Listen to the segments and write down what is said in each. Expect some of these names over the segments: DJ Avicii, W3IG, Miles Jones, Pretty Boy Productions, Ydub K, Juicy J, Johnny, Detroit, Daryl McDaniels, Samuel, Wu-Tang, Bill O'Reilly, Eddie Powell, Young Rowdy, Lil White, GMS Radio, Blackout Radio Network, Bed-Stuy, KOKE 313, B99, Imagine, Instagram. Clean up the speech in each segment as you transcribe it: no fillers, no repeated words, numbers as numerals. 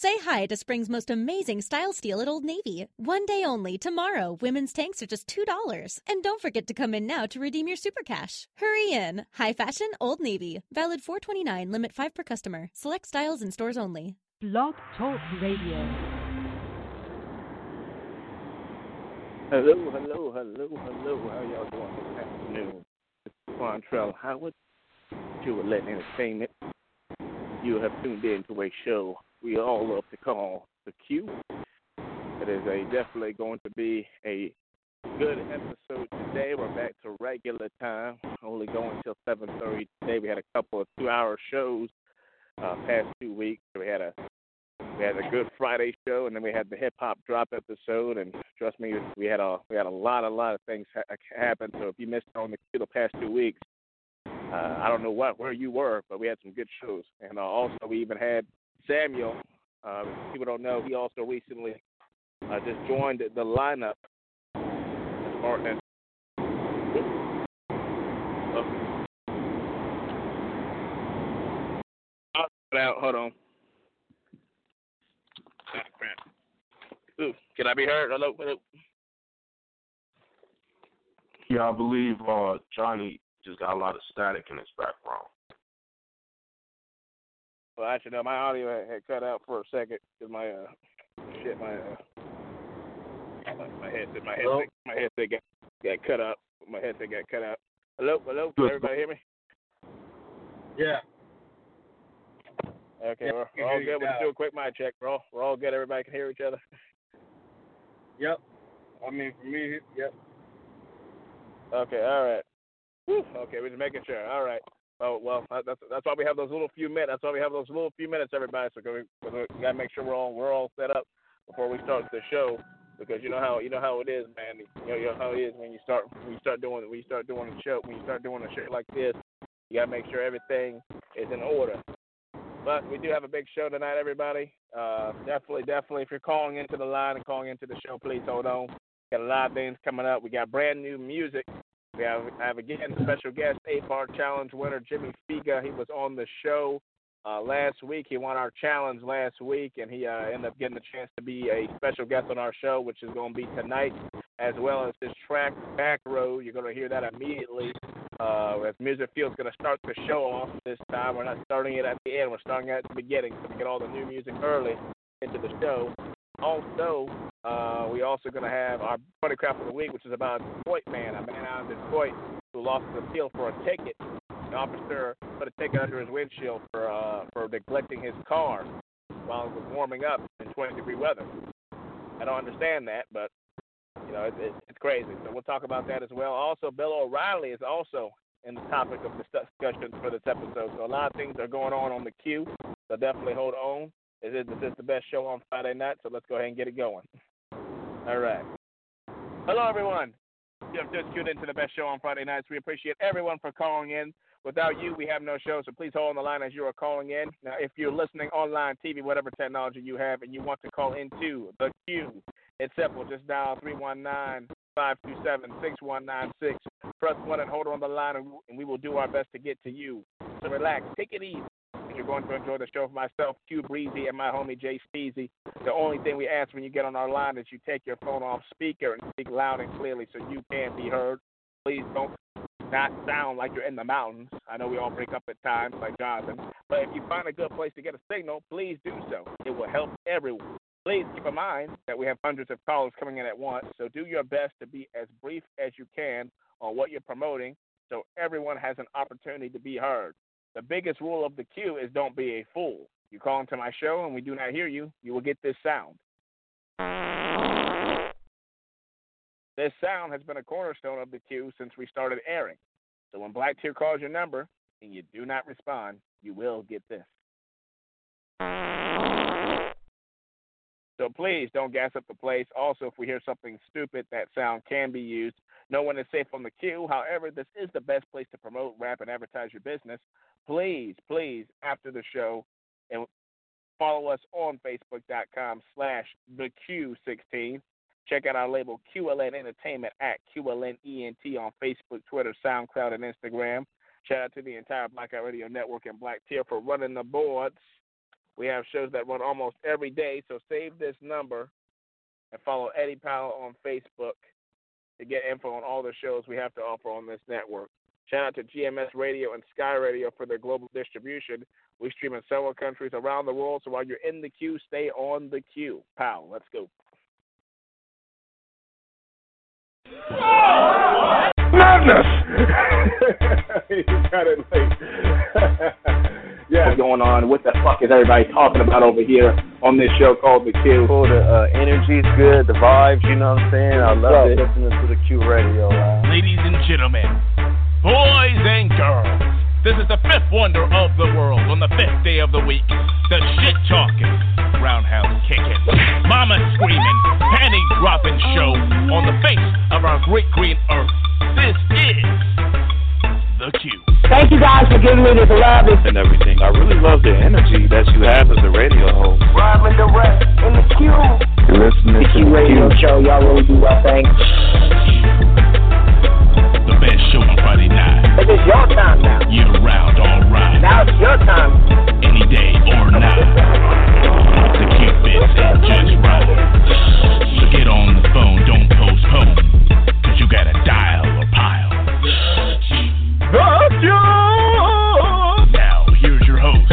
Say hi to spring's most amazing style steal at Old Navy. One day only, tomorrow, women's tanks are just $2. And don't forget to come in now to redeem your super cash. Hurry in. High fashion, Old Navy. Valid 4/29, limit 5 per customer. Select styles in stores only. Blog Talk Radio. Hello, hello, hello, hello. How y'all doing this afternoon? This is Quantrell Howard, QLN Entertainment. You have tuned in to a show we all love to call The Q. It is definitely going to be a good episode today. We're back to regular time, only going till 7:30 today. We had a couple of 2-hour shows past 2 weeks. We had a Good Friday show, and then we had the hip hop drop episode. And trust me, we had a lot of things happen. So if you missed on the past 2 weeks, I don't know where you were, but we had some good shows. And also we even had Samuel, people don't know, he also recently just joined the lineup as far as hold on. Ah, crap. Ooh, can I be heard? Hello. Yeah, I believe Johnny just got a lot of static in his background. Well, actually, no, my audio had cut out for a second because my headset got cut out. Hello, can everybody hear me? Yeah. Okay, yeah, we're all good. We'll do a quick mic check, bro. We're all good. Everybody can hear each other. Yep. I mean, for me, yep. Okay, all right. Whew. Okay, we're just making sure. All right. Oh well, that's why we have those little few minutes. Everybody. So we gotta make sure we're all set up before we start the show, because you know how it is, man. You know how it is when you start doing a show like this. You gotta make sure everything is in order. But we do have a big show tonight, everybody. Definitely. If you're calling into the line and calling into the show, please hold on. Got a lot of things coming up. We got brand new music. We have again, special guest, 8-Bar Challenge winner, Jimi Figga. He was on the show last week. He won our challenge last week, and he ended up getting the chance to be a special guest on our show, which is going to be tonight, as well as his track, Back Road. You're going to hear that immediately as Music Fuel is going to start the show off this time. We're not starting it at the end. We're starting it at the beginning, so we get all the new music early into the show. Also, we're also going to have our Funny Crap of the Week, which is about a man out of Detroit who lost an appeal for a ticket. An officer put a ticket under his windshield for neglecting his car while it was warming up in 20-degree weather. I don't understand that, but, it's crazy. So we'll talk about that as well. Also, Bill O'Reilly is also in the topic of discussion for this episode. So a lot of things are going on the queue, so definitely hold on. This is the best show on Friday night, so let's go ahead and get it going. All right. Hello, everyone. You have just tuned into the best show on Friday nights. We appreciate everyone for calling in. Without you, we have no show, so please hold on the line as you are calling in. Now, if you're listening online, TV, whatever technology you have, and you want to call into the queue, it's simple. Just dial 319-527-6196. Press 1 and hold on the line, and we will do our best to get to you. So relax. Take it easy. You're going to enjoy the show for myself, Q Breezy, and my homie Jay Steezy. The only thing we ask when you get on our line is you take your phone off speaker and speak loud and clearly so you can be heard. Please don't not sound like you're in the mountains. I know we all break up at times like Jonathan, but if you find a good place to get a signal, please do so. It will help everyone. Please keep in mind that we have hundreds of callers coming in at once, so do your best to be as brief as you can on what you're promoting so everyone has an opportunity to be heard. The biggest rule of the queue is don't be a fool. You call into my show and we do not hear you, you will get this sound. This sound has been a cornerstone of the queue since we started airing. So when Black Tear calls your number and you do not respond, you will get this. So please don't gas up the place. Also, if we hear something stupid, that sound can be used. No one is safe on the queue. However, this is the best place to promote, rap, and advertise your business. Please, after the show, and follow us on Facebook.com/TheQ16. Check out our label QLN Entertainment at QLNENT on Facebook, Twitter, SoundCloud, and Instagram. Shout out to the entire Blackout Radio Network and Black Tear for running the boards. We have shows that run almost every day, so save this number and follow Eddie Powell on Facebook to get info on all the shows we have to offer on this network. Shout out to GMS Radio and Sky Radio for their global distribution. We stream in several countries around the world, so while you're in the queue, stay on the queue. Powell, let's go. Madness! You got it late. Yeah. What's going on? What the fuck is everybody talking about over here on this show called The Q? Cool, the energy's good, the vibes, you know what I'm saying? I love listening to The Q Radio. Ladies and gentlemen, boys and girls, this is the fifth wonder of the world on the fifth day of the week. The shit talking, roundhouse kicking, mama screaming, panty dropping show on the face of our great green earth. This is The Q. Thank you guys for giving me this love and everything. I really love the energy that you have as a radio host. Rhyming the rap in the queue. You're listening to The Radio Show. Y'all really do our thing. The best show on Friday night. But it's your time now. Year round, all right. Now it's your time. Any day or night. To keep this just right. So get on the phone, don't postpone. Cause you gotta dial or pile. Now, here's your hosts,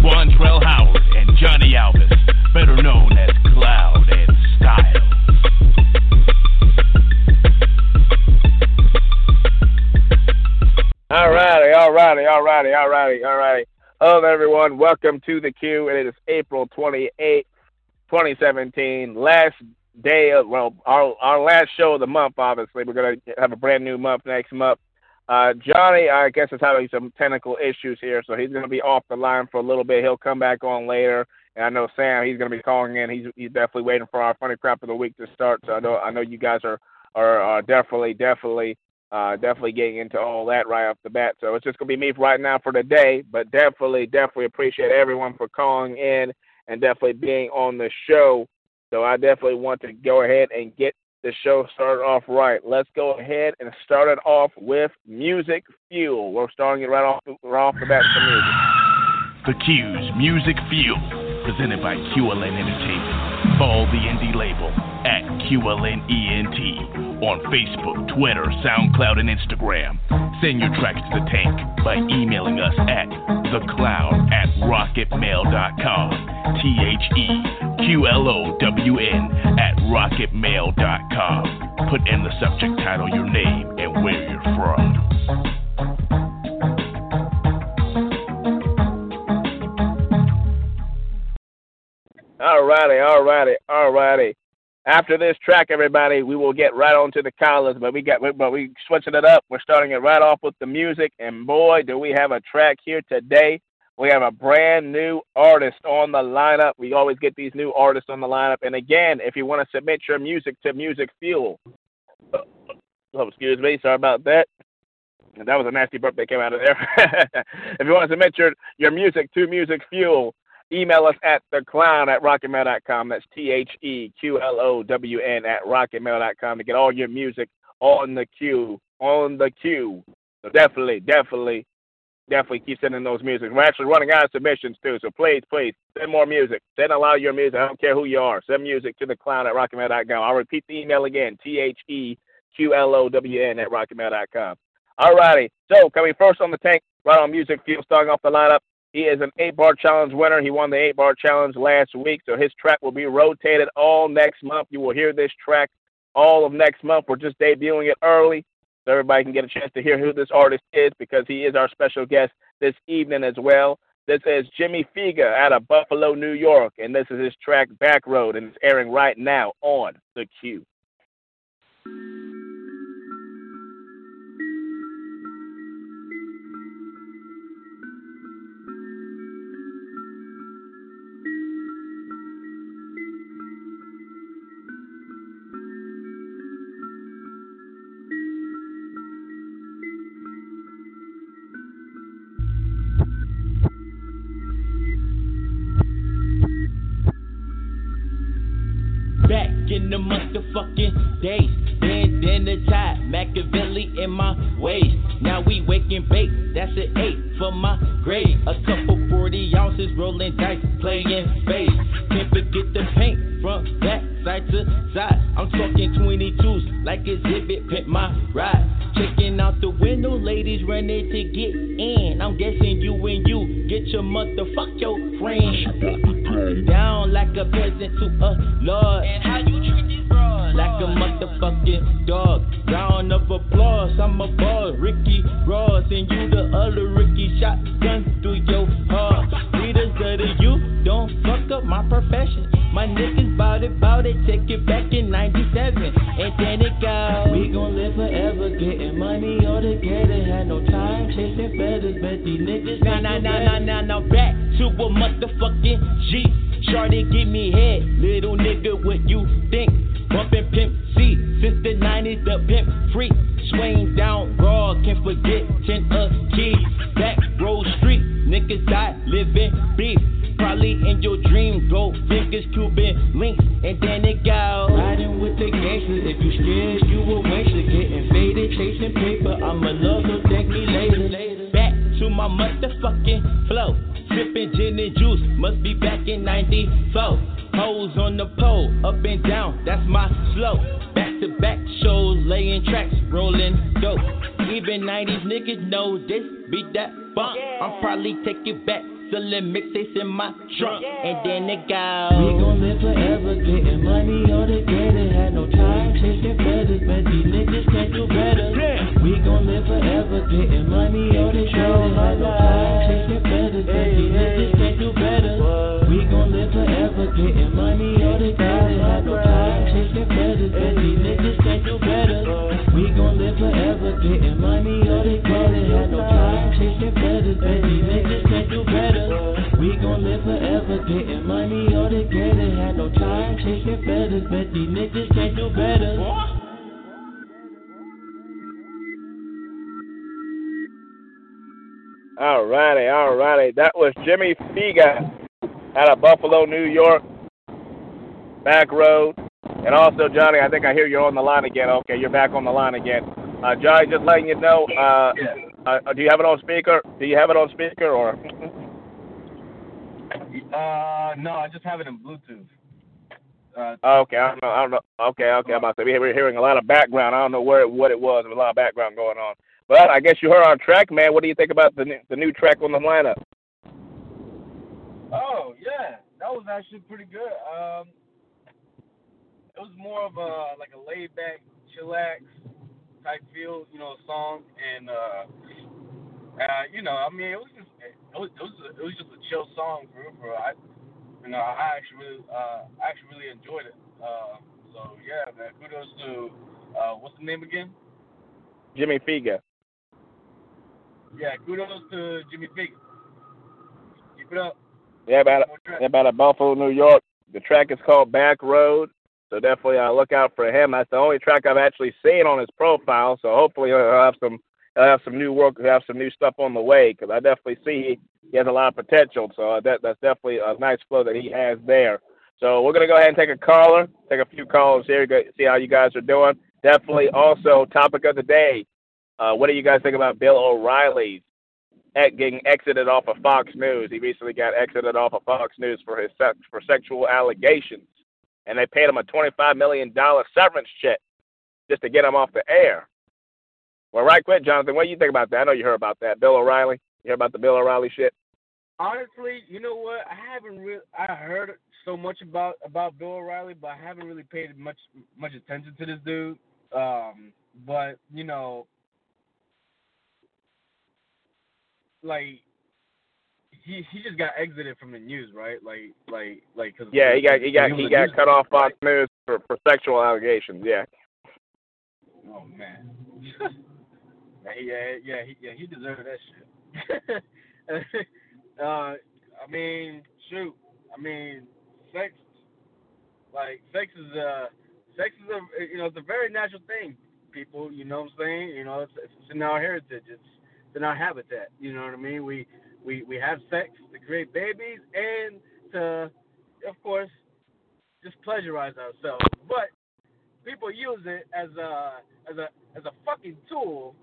Quantrell Howard and Johnny Alvis, better known as Cloud and Style. All righty. Hello, everyone. Welcome to The Q, and it is April 28th, 2017. Last day of, well, our last show of the month, obviously. We're going to have a brand new month next month. Johnny, I guess, is having some technical issues here, so he's going to be off the line for a little bit. He'll come back on later, and I know Sam, he's going to be calling in. He's definitely waiting for our funny crap of the week to start. So I know you guys are definitely getting into all that right off the bat. So it's just going to be me right now for the day, but definitely appreciate everyone for calling in and definitely being on the show. So I definitely want to go ahead and get the show started off right. Let's go ahead and start it off with Music Fuel. We're starting it right off the bat with music. The Q's Music Fuel, presented by QLN Entertainment. Follow the indie label at QLNENT on Facebook, Twitter, SoundCloud, and Instagram. Send your tracks to the tank by emailing us at thecloud@rocketmail.com. THEQLOWN@rocketmail.com. Put in the subject title, your name, and where you're from. Alrighty. After this track, everybody, we will get right on to the callers, but we're switching it up. We're starting it right off with the music, and boy, do we have a track here today. We have a brand new artist on the lineup. We always get these new artists on the lineup. And again, if you want to submit your music to Music Fuel, oh, excuse me, sorry about that. That was a nasty burp that came out of there. If you want to submit your music to Music Fuel, email us at theclown@rocketmail.com. That's THEQLOWN@rocketmail.com to get all your music on the queue. So definitely keep sending those music. We're actually running out of submissions too, so please send more music. Send a lot of your music. I don't care who you are. Send music to theclown@rocketmail.com. I'll repeat the email again: THEQLOWN@rocketmail.com. All righty. So coming first on the tank, right on Music Fuel, starting off the lineup. He is an 8-bar challenge winner. He won the 8-bar challenge last week, so his track will be rotated all next month. You will hear this track all of next month. We're just debuting it early so everybody can get a chance to hear who this artist is, because he is our special guest this evening as well. This is Jimi Figga out of Buffalo, New York, and this is his track Back Road, and it's airing right now on The Q. The motherfucking days, dead in the tide, Machiavelli in my waist. Now we wake and bake, that's an 8 for my grade. A couple 40 ounces, rolling dice, playing spades. Can't forget the paint from that side to side. I'm talking 22s, like exhibit, pimp my ride. Checking out the window, ladies running to get in. I'm guessing you and you get your motherfuck your friend. Down like a peasant to a lord. And how you treat this broad? Like a motherfucking dog. Round of applause, I'm a boss, Ricky Ross, and you the other Ricky. Shotgun through your heart. Leaders of the youth, don't fuck up my profession. My niggas bout it, take it back in 97. And then it goes. We gon' live forever, getting money all together. Had no time, chasing feathers, bet these niggas. Nah, back to a motherfucking G. Shorty, give me head, little nigga, what you think? Bumpin' Pimp C, since the 90s, the pimp free. Swing down raw, can't forget 10 of keys. Back road street, niggas die, living beef. Probably in your dream, go fingers, Cuban links, and then it goes. Riding with the gangsters, if you scared, you a waster. Getting faded, chasing paper, I'ma love them, thank me later. Back to my motherfucking flow, sipping gin and juice, must be back in 94. Hoes on the pole, up and down, that's my slow. Back to back shows, laying tracks, rolling dope. Even 90s niggas know this, beat that bump. I'm probably taking back. Selling mixtapes in my trunk, and then it goes. We gon' live forever, getting money all together. Had no time, chasing feathers, but these niggas can't do better. Yeah. We gon' live forever, getting money all together. Had no time, chasing feathers, but these niggas can't do better. We gon' live forever, getting money all together. Had no time, chasing feathers, but these niggas can't do better. We gon' live forever, getting money all together. Had no time, chasing feathers, but these niggas can't do better. We gon' live forever, getting money all together. Had no time, chasing feathers, but these niggas can't do better. What? Alrighty. That was Jimi Figga out of Buffalo, New York, back road. And also, Johnny, I think I hear you're on the line again. Okay, you're back on the line again. Johnny, just letting you know, do you have it on speaker? Or... No, I just have it in Bluetooth. Okay, I don't know. Okay. I'm about to say, we're hearing a lot of background. I don't know what it was. There's a lot of background going on. But I guess you heard our track, man. What do you think about the new track on the lineup? Oh yeah, that was actually pretty good. It was more of a like a laid back, chillax type feel, song, and it was just. It was just a chill song for I actually really enjoyed it. So yeah, man, kudos to what's the name again? Jimi Figga. Yeah, kudos to Jimi Figga. Keep it up. Yeah, about Buffalo, New York. The track is called Back Road, so definitely look out for him. That's the only track I've actually seen on his profile. So hopefully he'll have some. He'll have some new work. He'll have some new stuff on the way because I definitely see he has a lot of potential. So that's definitely a nice flow that he has there. So we're gonna go ahead and take a caller, take a few calls here, see how you guys are doing. Definitely also topic of the day. What do you guys think about Bill O'Reilly getting exited off of Fox News? He recently got exited off of Fox News for his for sexual allegations, and they paid him a $25 million severance check just to get him off the air. Well, right quick, Jonathan, what do you think about that? I know you heard about that, Bill O'Reilly. You heard about the Bill O'Reilly shit? Honestly, you know what? I heard so much about Bill O'Reilly, but I haven't really paid much attention to this dude. But, like, he just got exited from the news, right? Like cause yeah, he got cut off Fox News for sexual allegations, yeah. Oh, man. Yeah, he deserved that shit. Sex is it's a very natural thing, people. You know what I'm saying? It's in our heritage. It's in our habitat. You know what I mean? We have sex to create babies and to, of course, just pleasurize ourselves. But people use it as a fucking tool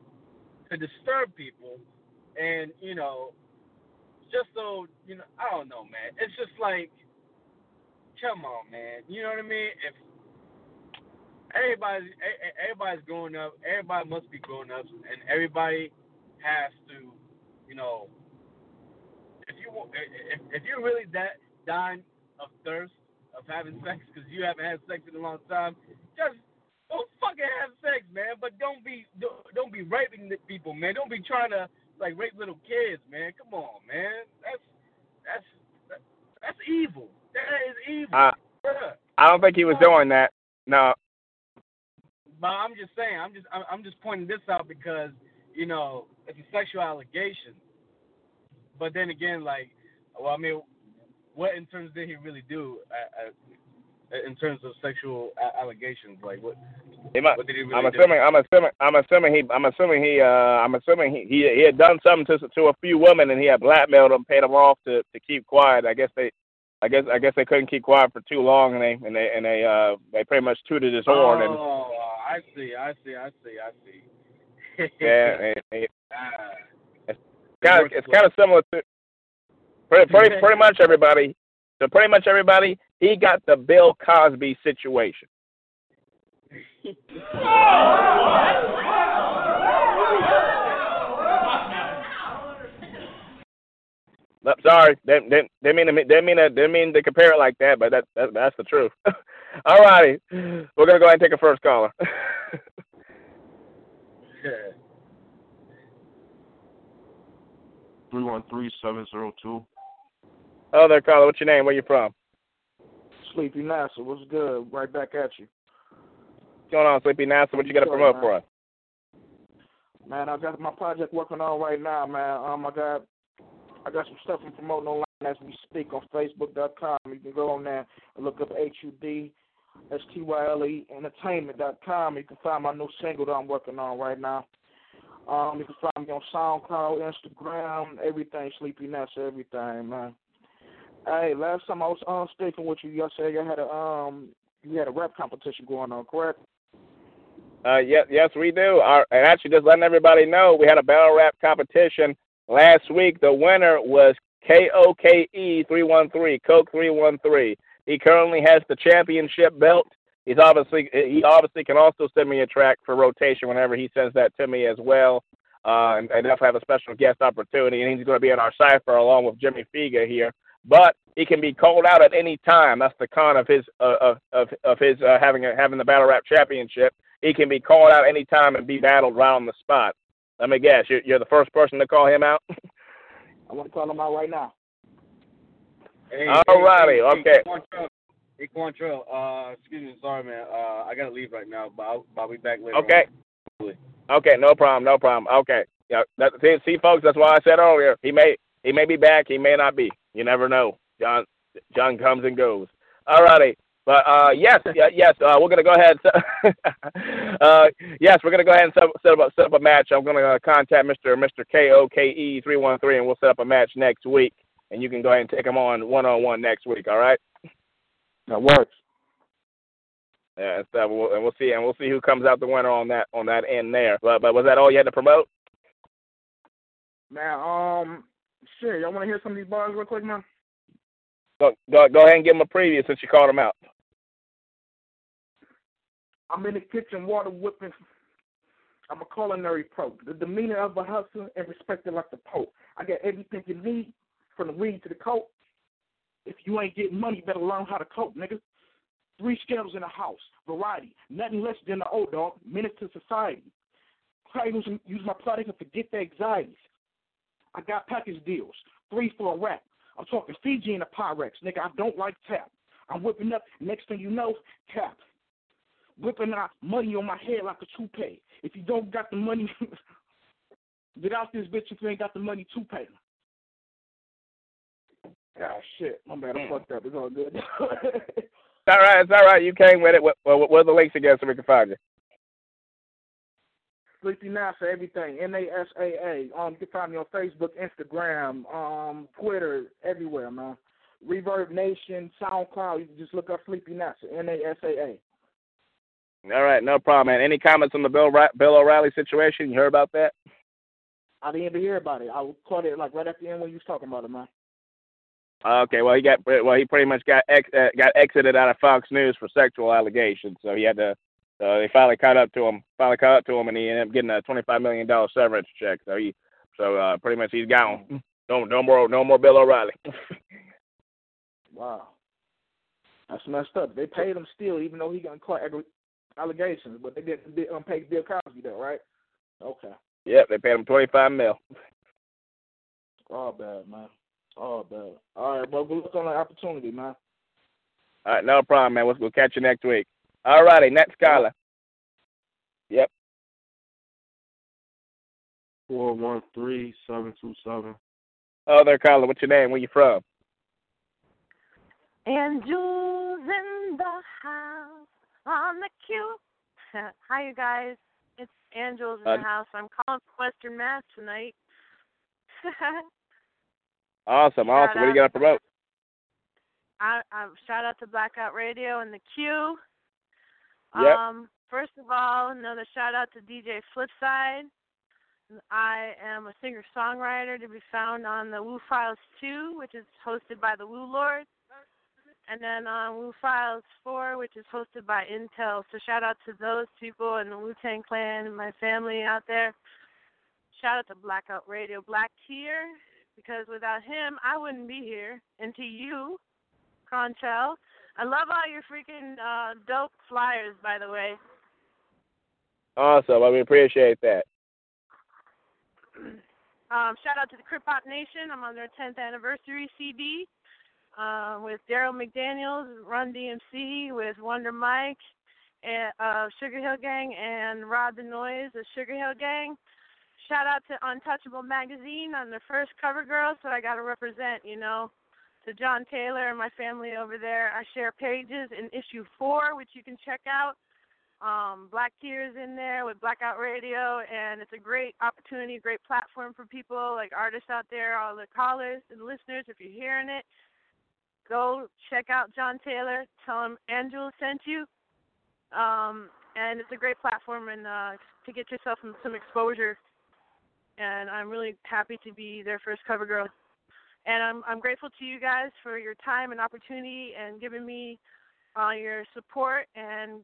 to disturb people, and, you know, just so, you know, I don't know, man. It's just like, come on, man. You know what I mean? If everybody's growing up, everybody must be grown ups, and everybody has to, you know, if you're really that dying of thirst of having sex because you haven't had sex in a long time, just don't fucking have sex, man. But don't be raping the people, man. Don't be trying to like rape little kids, man. Come on, man. That's evil. That is evil. I don't think he was doing that. No. But I'm just saying, I'm just pointing this out because, you know, it's a sexual allegation. But then again, like, well, I mean, what in terms did he really do in terms of sexual allegations? Like, what did he really do? I'm assuming he had done something to a few women, and he had blackmailed them, paid them off to keep quiet. I guess they couldn't keep quiet for too long, and they pretty much tooted his horn. Oh, and, I see. Yeah, it's kind of similar to pretty much everybody. So pretty much everybody, he got the Bill Cosby situation. Sorry, they mean to compare it like that, but that's the truth. All righty, we're gonna go ahead and take a first caller. Yeah. 313702. Hello there, caller. What's your name? Where you from? Sleepy Nasaa. What's good? Right back at you. What's going on, Sleepy Nasaa? What you got to promote for us? Man, I got my project working on right now, man. I got some stuff I'm promoting online as we speak on Facebook.com. You can go on there and look up HUDSTYLE Entertainment.com. You can find my new single that I'm working on right now. You can find me on SoundCloud, Instagram, everything, Sleepy Nasaa, everything, man. Hey, last time I was speaking with you, y'all said you had a rap competition going on, correct? Yes, we do. And actually, just letting everybody know, we had a battle rap competition last week. The winner was KOKE 313. He currently has the championship belt. He obviously can also send me a track for rotation whenever he sends that to me as well. And definitely have a special guest opportunity. And he's going to be in our cipher along with Jimi Figga here. But he can be called out at any time. That's the con of his having the battle rap championship. He can be called out any time and be battled right on the spot. Let me guess, you're the first person to call him out. I want to call him out right now. Hey, all righty, okay. Hey, Quantrell, excuse me, sorry, man. I got to leave right now, but I'll be back later. Okay. On. Okay, no problem. Okay. Yeah, see, folks, that's why I said earlier, he may be back, he may not be. You never know. John comes and goes. All righty. But, yes, we're going to go ahead and set up a match. I'm going to contact Mr. KOKE 313, and we'll set up a match next week. And you can go ahead and take him on one-on-one next week, all right? That works. Yeah, we'll see who comes out the winner on that end there. But was that all you had to promote? Now, shit, y'all want to hear some of these bars real quick, man? Go ahead and give them a preview since you called them out. I'm in the kitchen, water whipping. I'm a culinary pro. The demeanor of a hustler and respected like the Pope. I got everything you need, from the weed to the coke. If you ain't getting money, better learn how to cope, nigga. 3 scales in a house, variety, nothing less than the old dog, menace to society. Try to use my product and forget the anxieties. I got package deals, 3 for a rack. I'm talking Fiji and a Pyrex, nigga. I don't like tap. I'm whipping up, next thing you know, cap. Whipping out money on my head like a toupee. If you don't got the money, get out this bitch if you ain't got the money to pay. Oh, shit. My bad. I fucked up. It's all good. It's all right. You came with it. What are the links again so we can find you? Sleepy Nasaa, everything. NASAA. You can find me on Facebook, Instagram, Twitter, everywhere, man. Reverb Nation, SoundCloud. You can just look up Sleepy Nasaa, NASAA. All right. No problem, man. Any comments on the Bill O'Reilly situation? You heard about that? I didn't even hear about it. I caught it like right at the end when you was talking about it, man. Okay, well he pretty much got exited out of Fox News for sexual allegations, so he had to. They finally caught up to him, and he ended up getting a $25 million severance check. So pretty much he's gone. No more Bill O'Reilly. Wow, that's messed up. They paid him still, even though he got caught allegations, but they didn't pay Bill Cosby though, right? Okay. Yep, they paid him $25 million. All bad, man. All bad. All right, bro. Good luck on the opportunity, man. All right, no problem, man. We'll catch you next week. All righty, next caller. Yep. 413-727. Oh, there, caller. What's your name? Where you from? And Jules in the house on the queue. Hi, you guys. It's Angel's in the house. I'm calling from Western Mass tonight. Awesome. What do you got to promote? Shout out to Blackout Radio and the Q. Yep. First of all, another shout out to DJ Flipside. I am a singer-songwriter to be found on the Wu Files 2, which is hosted by the Wu Lord, and then on Wu Files 4, which is hosted by Intel. So shout out to those people and the Wu-Tang Clan and my family out there. Shout out to Blackout Radio, Black Tear, because without him, I wouldn't be here. And to you, Quantrell, I love all your freaking dope flyers, by the way. Awesome. We appreciate that. Shout out to the Crip Hop Nation. I'm on their 10th anniversary CD with Daryl McDaniels, Run DMC, with Wonder Mike, and, Sugar Hill Gang, and Rob the Noise, the Sugar Hill Gang. Shout out to Untouchable Magazine on their first cover girl, so I got to represent, you know. To John Taylor and my family over there. I share pages in issue 4, which you can check out. Black Tears in there with Blackout Radio, and it's a great opportunity, a great platform for people like artists out there, all the callers and listeners. If you're hearing it, go check out John Taylor. Tell him Angela sent you. And it's a great platform and to get yourself some exposure. And I'm really happy to be their first cover girl. And I'm grateful to you guys for your time and opportunity and giving me your support and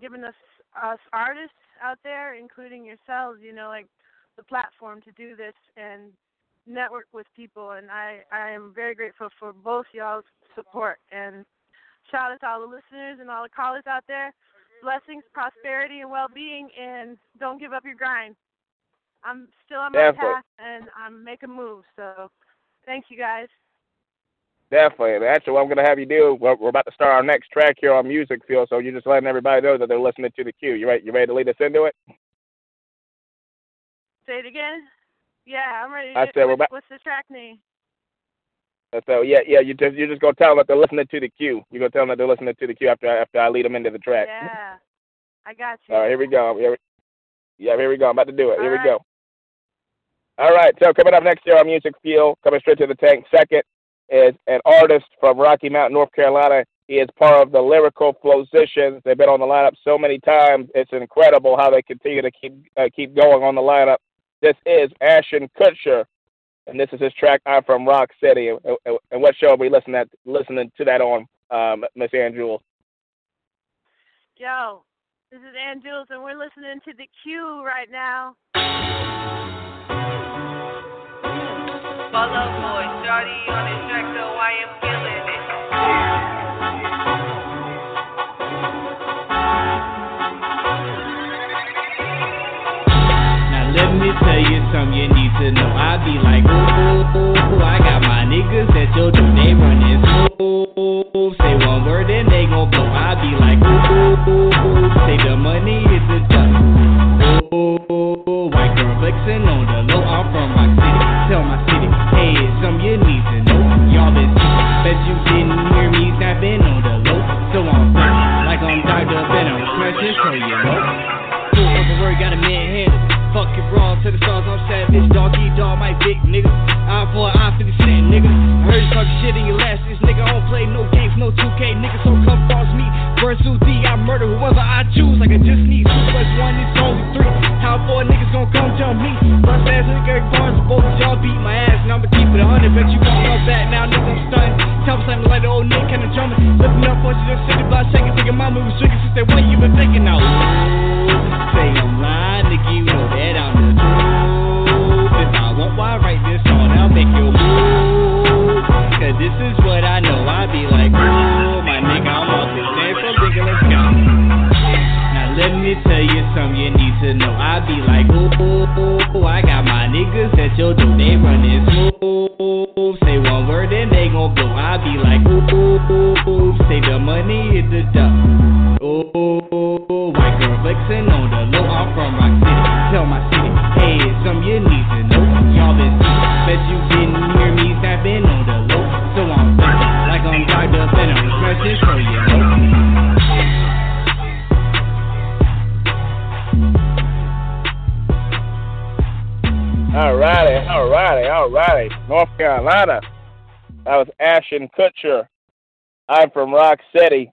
giving us artists out there, including yourselves, you know, like the platform to do this and network with people. And I am very grateful for both y'all's support. And shout out to all the listeners and all the callers out there. Blessings, prosperity, and well-being, and don't give up your grind. I'm still on my path, and I'm making moves, so... Thank you, guys. Definitely. That's what I'm going to have you do. We're about to start our next track here on Music Fuel, so you're just letting everybody know that they're listening to the Q. You ready to lead us into it? Say it again? Yeah, I'm ready. What's the track name? So, yeah, you're just going to tell them that they're listening to the Q. You're going to tell them that they're listening to the Q after I lead them into the track. Yeah, I got you. All right, here we go. Here we go. I'm about to do it. Here we go. All right, so coming up next year on Music Fuel, coming straight to the tank second, is an artist from Rocky Mount, North Carolina. He is part of the Lyrical Plausitions. They've been on the lineup so many times. It's incredible how they continue to keep going on the lineup. This is Ashen Kutcher, and this is his track, I'm From Rock City. And what show are we listening to that on, Miss Ann Jules? Yo, this is Ann Jules, and we're listening to The Q right now. Follow boy, shawty on his track, so I am killing it. Now let me tell you something you need to know. I be like, ooh, I got my niggas at your door, they running smooth. Say one word and they gon' blow. I be like, ooh, say the money is the duck. Ooh, white girl flexing on the low. I'm from my city, tell my city. Hey, it's something you need to know. Y'all been sick, bet you didn't hear me snapping on the low. So I'm back, like I'm tied up and I'm smashing, so you know. Full of a word, got a man handed. Fuck it wrong to the stars, I'm savage. Doggy dog, my big nigga. Eye for an eye, 50 cent nigga. I heard you talking shit in your last this nigga. I don't play no games, no 2K nigga. So come cross me. Verse 2D, I murder whoever I choose. Like I just need 2 plus 1, it's only 3. How 4 niggas gon' come tell me? Bust ass nigga. get the dust. Oh, white girl flexing on the low. I'm from Rock City. Tell my city, hey, it's something you need to know. Y'all been sick, bet you didn't hear me snapping on the low. So I'm flexing like I'm tied up and I'm smashing so you know. All righty. North Carolina. That was Ashen Kutcher. I'm from Rock City.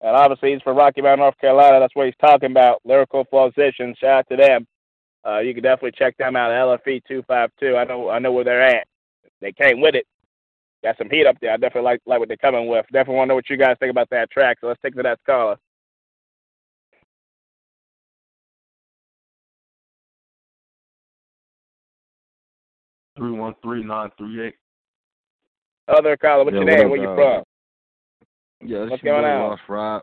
And obviously he's from Rocky Mountain, North Carolina. That's what he's talking about. Lyrical Plausitions. Shout out to them. You can definitely check them out at LFE 252. I know where they're at. They came with it. Got some heat up there. I definitely like what they're coming with. Definitely want to know what you guys think about that track. So let's take it to that caller. (313) 938 Other caller, what's your name? Where you from? Yeah, what's going on? Lost Rob,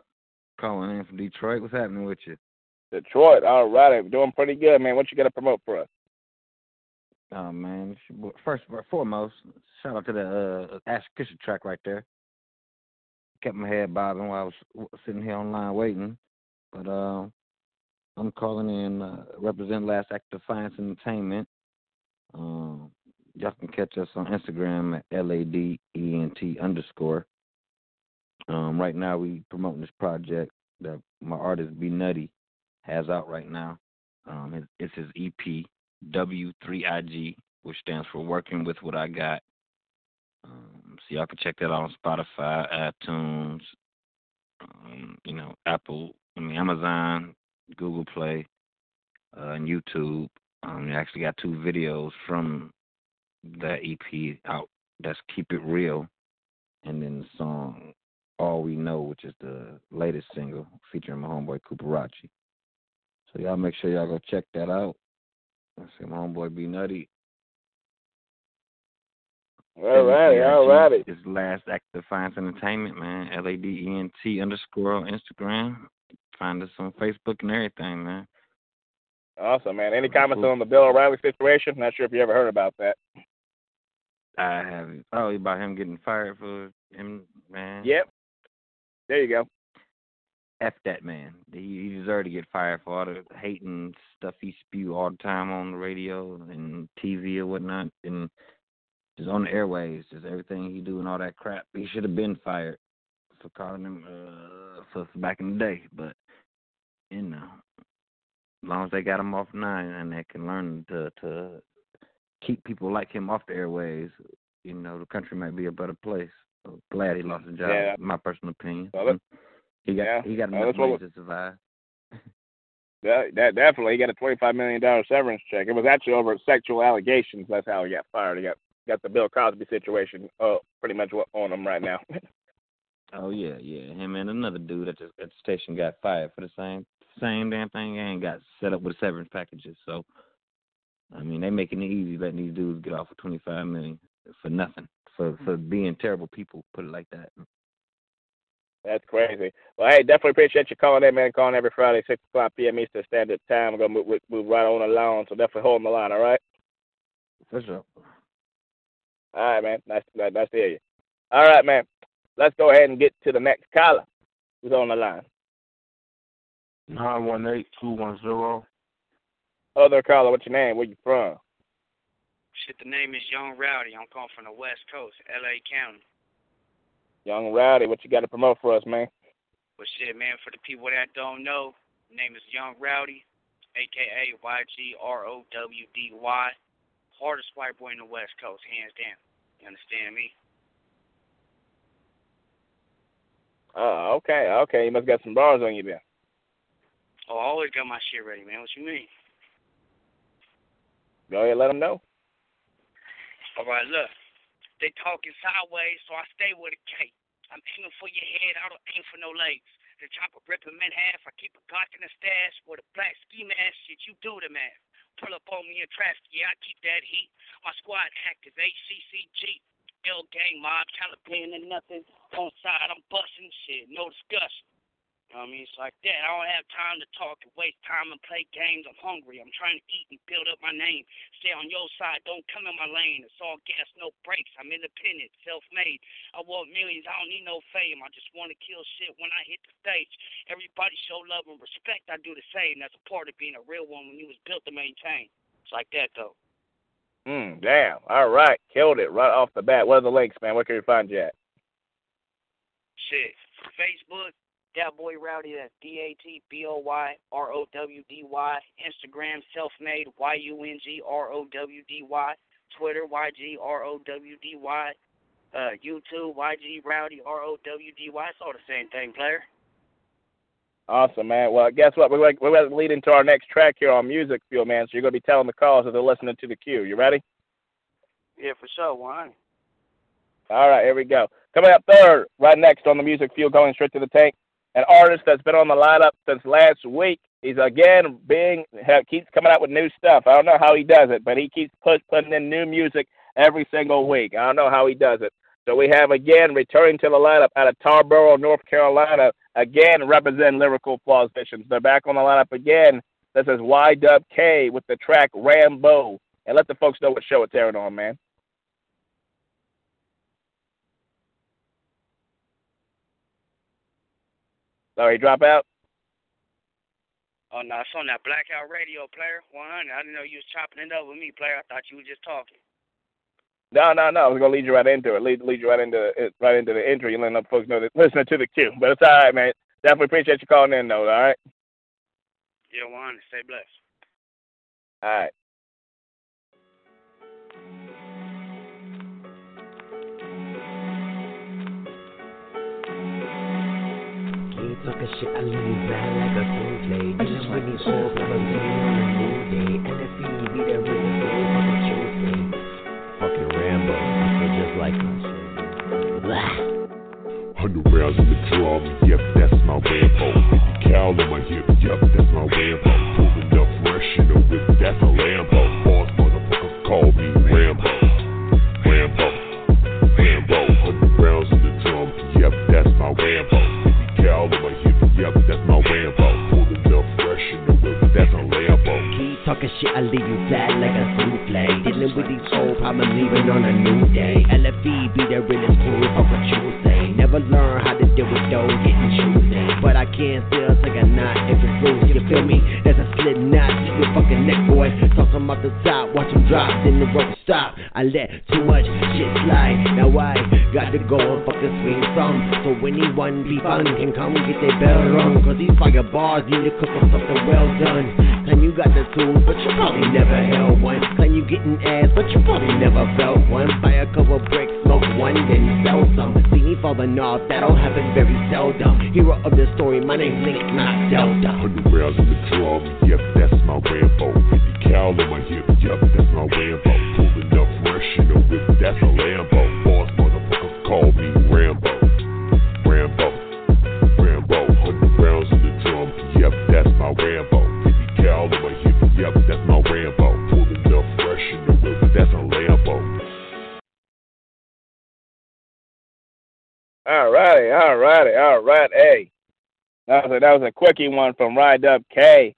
calling in from Detroit. What's happening with you? Detroit, all right, doing pretty good, man. What you got to promote for us? Oh man, first and foremost, shout out to the Ashen Kutcher track right there. Kept my head bobbing while I was sitting here online waiting, but I'm calling in represent Last Act of Science Entertainment. Y'all can catch us on Instagram at LADENT_. Right now we promoting this project that my artist B Nutty has out right now. It's his EP W3IG, which stands for Working With What I Got. So y'all can check that out on Spotify, iTunes, Amazon, Google Play, and YouTube. We actually got 2 videos from that EP out. That's Keep It Real, and then the song All We Know, which is the latest single featuring my homeboy Cooperachi. So y'all make sure y'all go check that out. I see my homeboy B Nutty. All righty. It's Last Act of Science Entertainment, man. LADENT_ on Instagram. Find us on Facebook and everything, man. Awesome, man. Any comments on the Bill O'Reilly situation? Not sure if you ever heard about that. I haven't. Probably about him getting fired for him, man. Yep. There you go. F that man. He deserved to get fired for all the hate and stuff he spew all the time on the radio and TV and whatnot, and just on the airwaves, just everything he do and all that crap. He should have been fired for calling him for back in the day, but you know. As long as they got him off 9 and they can learn to keep people like him off the airways, you know, the country might be a better place. So glad he lost his job, in my personal opinion. Well, he got enough money to survive. Definitely. He got a $25 million severance check. It was actually over sexual allegations. That's how he got fired. He got the Bill Cosby situation pretty much on him right now. Oh, yeah. Him and another dude at the station got fired for the same damn thing and got set up with severance packages. So, I mean, they making it easy letting these dudes get off for $25 million for nothing, for being terrible people, put it like that. That's crazy. Well, hey, definitely appreciate you calling in, man. Calling every Friday, 6 o'clock p.m. Eastern Standard Time. We're going to move right on the line, so definitely hold the line, all right? For sure. All right, man. Nice to hear you. All right, man. Let's go ahead and get to the next caller who's on the line. 918-210. Other caller, what's your name? Where you from? Shit, the name is Young Rowdy. I'm calling from the West Coast, L.A. County. Young Rowdy, what you got to promote for us, man? Well, shit, man, for the people that don't know, the name is Young Rowdy, a.k.a. YGROWDY. Hardest white boy in the West Coast, hands down. You understand me? Oh, okay. You must got some bars on you there. Oh, I always got my shit ready, man. What you mean? Go ahead, let them know. All right, look. They talking sideways, so I stay with a K. I'm aiming for your head. I don't aim for no legs. The chopper ripping men half. I keep a Glock in the stash with a black ski mask. Shit, you do the math. Pull up on me in traffic. Yeah, I keep that heat. My squad active. HCCG. L gang mob, Caliban and nothing on side. I'm busting shit, no discussion. You know what I mean? It's like that. I don't have time to talk and waste time and play games. I'm hungry. I'm trying to eat and build up my name. Stay on your side. Don't come in my lane. It's all gas, no brakes. I'm independent, self-made. I want millions. I don't need no fame. I just want to kill shit when I hit the stage. Everybody show love and respect. I do the same. That's a part of being a real one when you was built to maintain. It's like that, though. Damn. All right. Killed it right off the bat. What are the links, man? Where can you find you at? Shit. Facebook. That Boy Rowdy, that's DatBoyrowdy. Instagram, self-made, YUNGROWDY. Twitter, YGROWDY. YouTube, YGRowdyROWDY. It's all the same thing, player. Awesome, man. Well, guess what? We're going to lead into our next track here on Music Fuel, man. So you're going to be telling the callers that they're listening to the queue. You ready? Yeah, for sure. Why? All right, here we go. Coming up third, right next on the Music Fuel, going straight to the tank, an artist that's been on the lineup since last week. He's again keeps coming out with new stuff. I don't know how he does it, but he keeps putting in new music every single week. I don't know how he does it. So we have again returning to the lineup out of Tarboro, North Carolina. Again, representing Lyrical Plausitions. They're back on the lineup again. This is Ydub K with the track Rambo, and let the folks know what show it's airing on, man. Sorry, drop out? Oh, no, it's on that Blackout Radio, player. 100. I didn't know you was chopping it up with me, player. I thought you were just talking. No. I was going to lead you right into it. Lead you right into the intro. You're letting up folks know that listening to the queue. But it's all right, man. Definitely appreciate you calling in, though, all right? Yeah, 100. Stay blessed. All right. Talking shit, I leave bad like a Tuesday. This is when it's all for a day on a new day. And if you be there with the day on a Tuesday. Fucking Rambo, I feel just like myself. 100 rounds in the drum, yep, that's my Rambo. 50 cal on my hip, yep, that's my Rambo. Pulling up fresh in a whip, that's my Rambo. Boss motherfuckers call me Rambo. Rambo, Rambo. 100 rounds in the drum, yep, that's my Rambo. All of my hip, yep, that's my Rambo. Pulling up fresh in the river, that's my Rambo. Keep talking shit, I leave you flat like a souffle. Dealing with these old, I'm leaving on a new day. LFE be the realest fool of a Tuesday. Never learn how to deal with those getting choosy. But I can still take a knot if it's loose, you feel me? That's a slip knot to your fucking neck, boy. Toss him off the top, watch him drop, then the rope stop. I let too much shit slide, now I got to go and fucking swing some. So anyone be fun can come and get their bell rung. Cause these fire bars need to cook up something well done. Claim you got the tools, but you probably never held one. Claim you getting ass, but you probably never felt one. Fire cover bricks, smoke one, then sell some. See me falling off, that'll happen very seldom. Hero of the story, my name's Link, not Delta. 100 rounds in the drum, yep, that's my Rambo. 50 cal on my hip, yep, that's my Rambo. Pulling up fresh in the whip, that's my Rambo. Boss motherfuckers call me Rambo. Rambo, Rambo. 100 rounds in the drum, yep, that's my Rambo. 50 cal on my hip, yep, that's my Rambo. Pulling up fresh in the whip, that's my Rambo. All right. Hey. That was a quickie one from Ydub K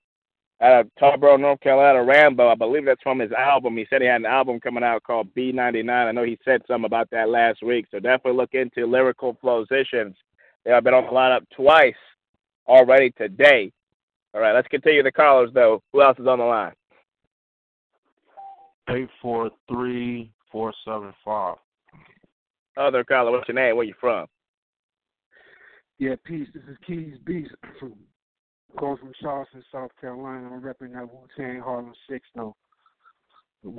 out of Tarboro, North Carolina. Rambo, I believe that's from his album. He said he had an album coming out called B99. I know he said something about that last week, so definitely look into Lyrical Plausitions. They have been on the lineup twice already today. All right, let's continue the callers, though. Who else is on the line? 843-475. Other caller, what's your name? Where you from? Yeah, peace. This is Keys Beast. Calling from Charleston, South Carolina. I'm repping that Wu-Tang Harlem 6, though.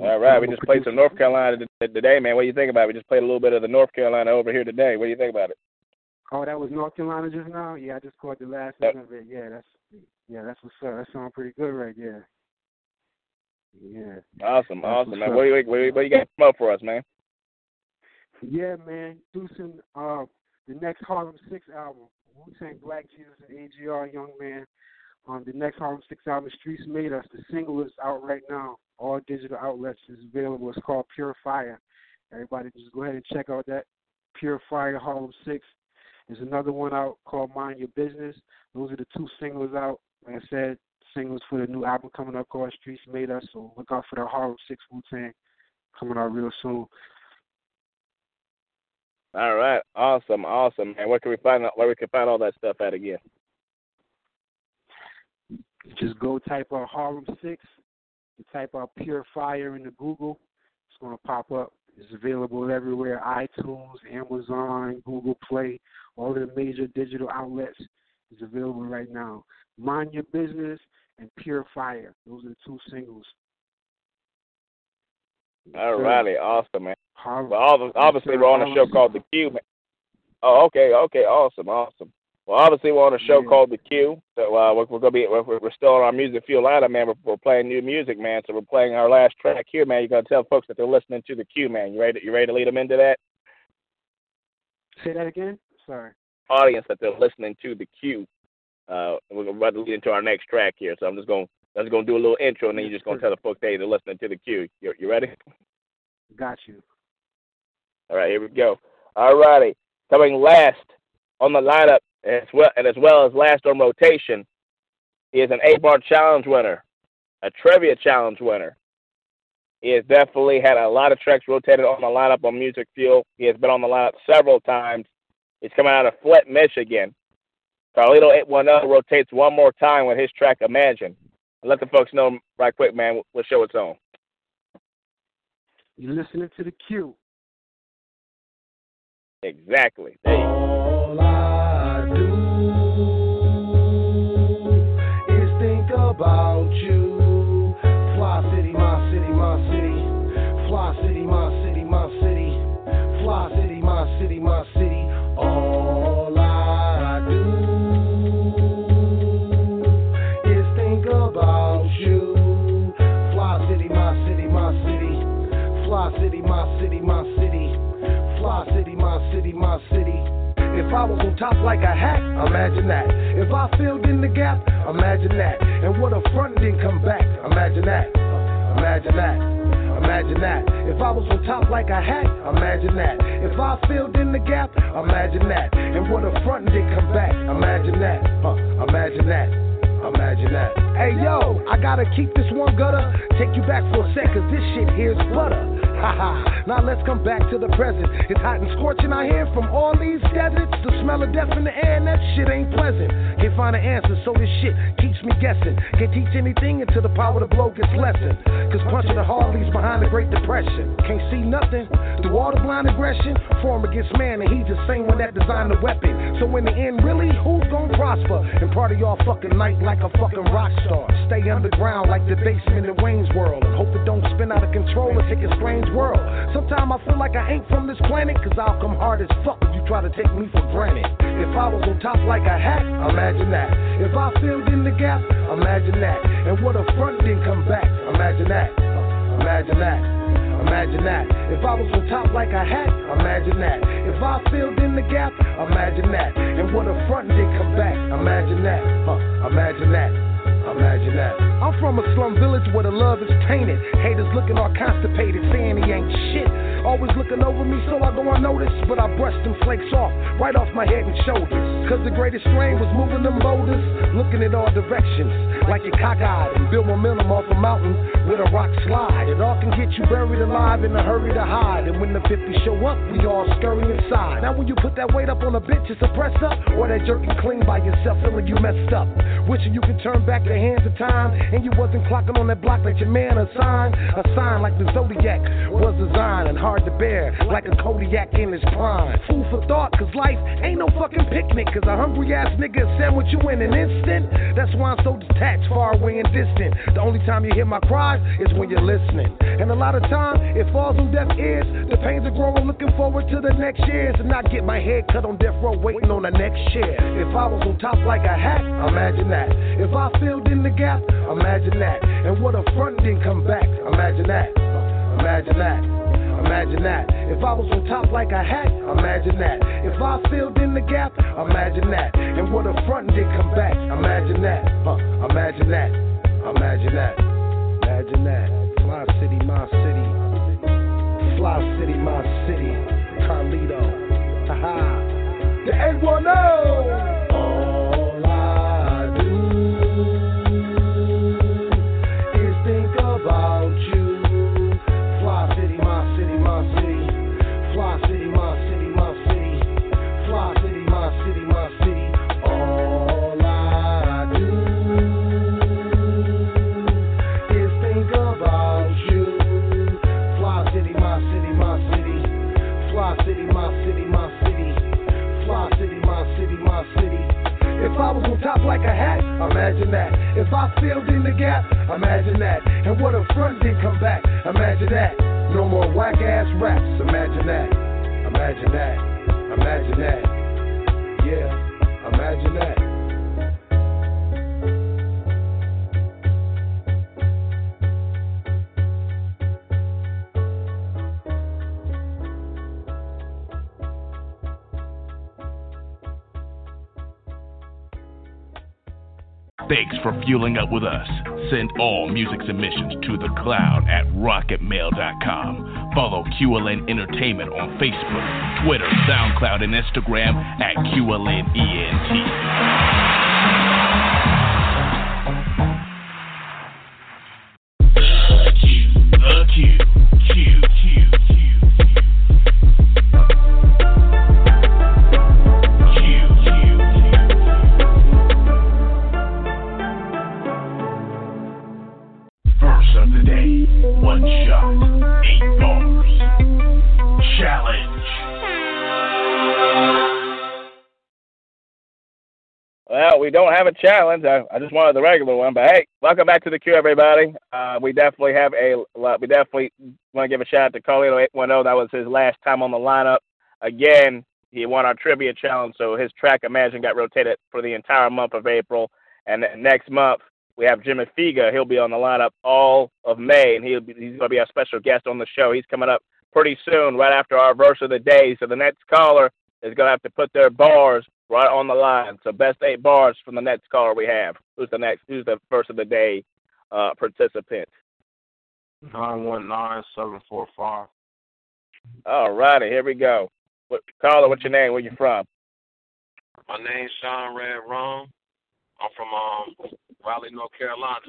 All right, we just played some North Carolina today, man. What do you think about it? We just played a little bit of the North Carolina over here today. What do you think about it? Oh, that was North Carolina just now? Yeah, I just caught the last one of it. Yeah, that's what's up. That sounds pretty good right there. Yeah. Awesome. Now, what you got up for us, man? Yeah, man. Deucing, the next Harlem 6 album, Wu-Tang, Black Jesus, and AGR, Young Man. The next Harlem 6 album, Streets Made Us. The single is out right now. All digital outlets is available. It's called Pure Fire. Everybody just go ahead and check out that Pure Fire Harlem 6. There's another one out called Mind Your Business. Those are the two singles out. Like I said, singles for the new album coming up called Streets Made Us. So look out for the Harlem 6 Wu-Tang coming out real soon. All right, awesome, awesome. And where can we find all that stuff at again? Just go type out Harlem 6. You type out Pure Fire into Google. It's going to pop up. It's available everywhere, iTunes, Amazon, Google Play, all the major digital outlets. It's available right now. Mind Your Business and Pure Fire. Those are the two singles. All righty, awesome, man. Well, obviously, we're on a show called The Q, man. Oh, okay, awesome, awesome. Well, obviously, we're on a show called The Q, so we're still on our Music Fuel lineup, man. We're playing new music, man. So we're playing our last track here, man. You gotta tell folks that they're listening to The Q, man. You ready to lead them into that? Say that again. Sorry. Audience that they're listening to The Q. We're about to lead into our next track here, so I'm just gonna do a little intro, and then you're just gonna tell the folks that they're listening to The Q. You ready? Got you. All right, here we go. All righty, coming last on the lineup. As well as last on rotation, he is an 8-bar challenge winner, a trivia challenge winner. He has definitely had a lot of tracks rotated on the lineup on Music Fuel. He has been on the lineup several times. He's coming out of Flint, Michigan. Carlito 810 rotates one more time with his track Imagine. I'll let the folks know right quick, man, what show it's on. You're listening to The Q. Exactly. There you go. About you, fly city, my city, my city, fly city, my city, my city, fly city, my city, my city. All I do is think about you. Fly city, my city, my city, fly city, my city, my city, fly city, my city, my city. If I was on top like a hat, imagine that. If I filled in the gap, imagine that. And what a front didn't come back, imagine that. Imagine that. Imagine that. If I was on top like a hat, imagine that. If I filled in the gap, imagine that. And what a front didn't come back, imagine that. Imagine that. Imagine that. Hey yo, I gotta keep this one gutter. Take you back for a sec, cause this shit here's butter. Now let's come back to the present. It's hot and scorching out here from all these deserts. The smell of death in the air and that shit ain't pleasant. Can't find an answer, so this shit keeps me guessing. Can't teach anything until the power to blow gets lessened. Cause punching the Harleys behind the Great Depression. Can't see nothing through all the blind aggression. Form against man and he just same one that designed the weapon. So in the end, really, who's gonna prosper? And party all fucking night like a fucking rock star. Stay underground like the basement in Wayne's World. And hope it don't spin out of control and take a strange world. Sometimes I feel like I ain't from this planet, cause I'll come hard as fuck if you try to take me for granted. If I was on top like a hat, imagine that. If I filled in the gap, imagine that. And what a front didn't come back, imagine that. Imagine that. Imagine that. If I was on top like a hat, imagine that. If I filled in the gap, imagine that. And what a front didn't come back, imagine that. Imagine that. Imagine that. I'm from a slum village where the love is tainted. Haters looking all constipated, saying he ain't shit. Always looking over me, so I go unnoticed. But I brush them flakes off, right off my head and shoulders. Cause the greatest strain was moving them boulders, looking in all directions, like you're cockeyed and build momentum off a mountain with a rock slide. It all can get you buried alive in a hurry to hide. And when the 50 show up, we all scurry inside. Now when you put that weight up on a bitch, it's a press up, or that jerky clean by yourself, feeling you messed up. Wishing you could turn back the hands of time, and you wasn't clocking on that block like your man a sign like the Zodiac was designed and hard to bear, like a Kodiak in his prime. Food for thought, cause life ain't no fucking picnic, cause a hungry ass nigga sandwich you in an instant. That's why I'm so detached, far away and distant. The only time you hear my cries is when you're listening, and a lot of time it falls on deaf ears. The pains are growing, looking forward to the next years, and I get my head cut on death row, waiting on the next year. If I was on top like a hat, imagine that. If I filled in the gap, imagine that. And what a front didn't come back, imagine that. Imagine that. Imagine that. If I was on top like a hat, imagine that. If I filled in the gap, imagine that. And what a front didn't come back, imagine that. Imagine that. Imagine that. Imagine that. Fly city, my city. Fly city, my city. Carlito. Ha ha. The N1 I was on top like a hat, imagine that. If I filled in the gap, imagine that. And what a front didn't come back, imagine that. No more whack ass raps, imagine that. Imagine that, imagine that. Yeah, imagine that. Thanks for fueling up with us. Send all music submissions to the cloud at rocketmail.com. Follow QLN Entertainment on Facebook, Twitter, SoundCloud, and Instagram at QLNENT. Well, we don't have a challenge. I just wanted the regular one, but hey, welcome back to the queue, everybody. We definitely want to give a shout out to Carlito 810. That was his last time on the lineup. Again, he won our trivia challenge, so his track Imagine got rotated for the entire month of April. And then next month we have Jimi Figga. He'll be on the lineup all of May, and he's going to be our special guest on the show. He's coming up pretty soon, right after our verse of the day. So the next caller is going to have to put their bars right on the line. So best 8 bars from the next caller we have. Who's the verse of the day participant? 919745. All righty, here we go. Caller, what's your name? Where you from? My name's Sean Red Rome. I'm from Raleigh, North Carolina.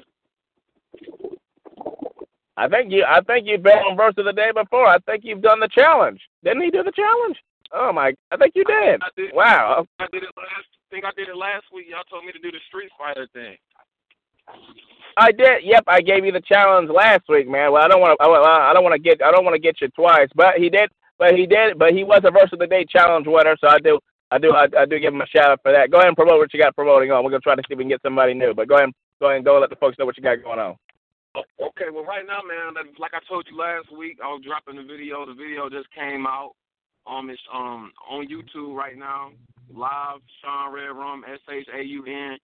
I think you've been on verse of the day before. I think you've done the challenge. Didn't he do the challenge? Oh my! I think you did. I did. Wow. I think I did it last week. Y'all told me to do the Street Fighter thing. I did. Yep, I gave you the challenge last week, man. Well, I don't want to get you twice. But he did. But he was a verse of the day challenge winner. So I do give him a shout out for that. Go ahead and promote what you got promoting on. We're gonna try to see if we can get somebody new. But go ahead and let the folks know what you got going on. Okay. Well, right now, man, like I told you last week, I was dropping the video. The video just came out. It's on YouTube right now, live, Sean Red Rum, S-H-A-U-N,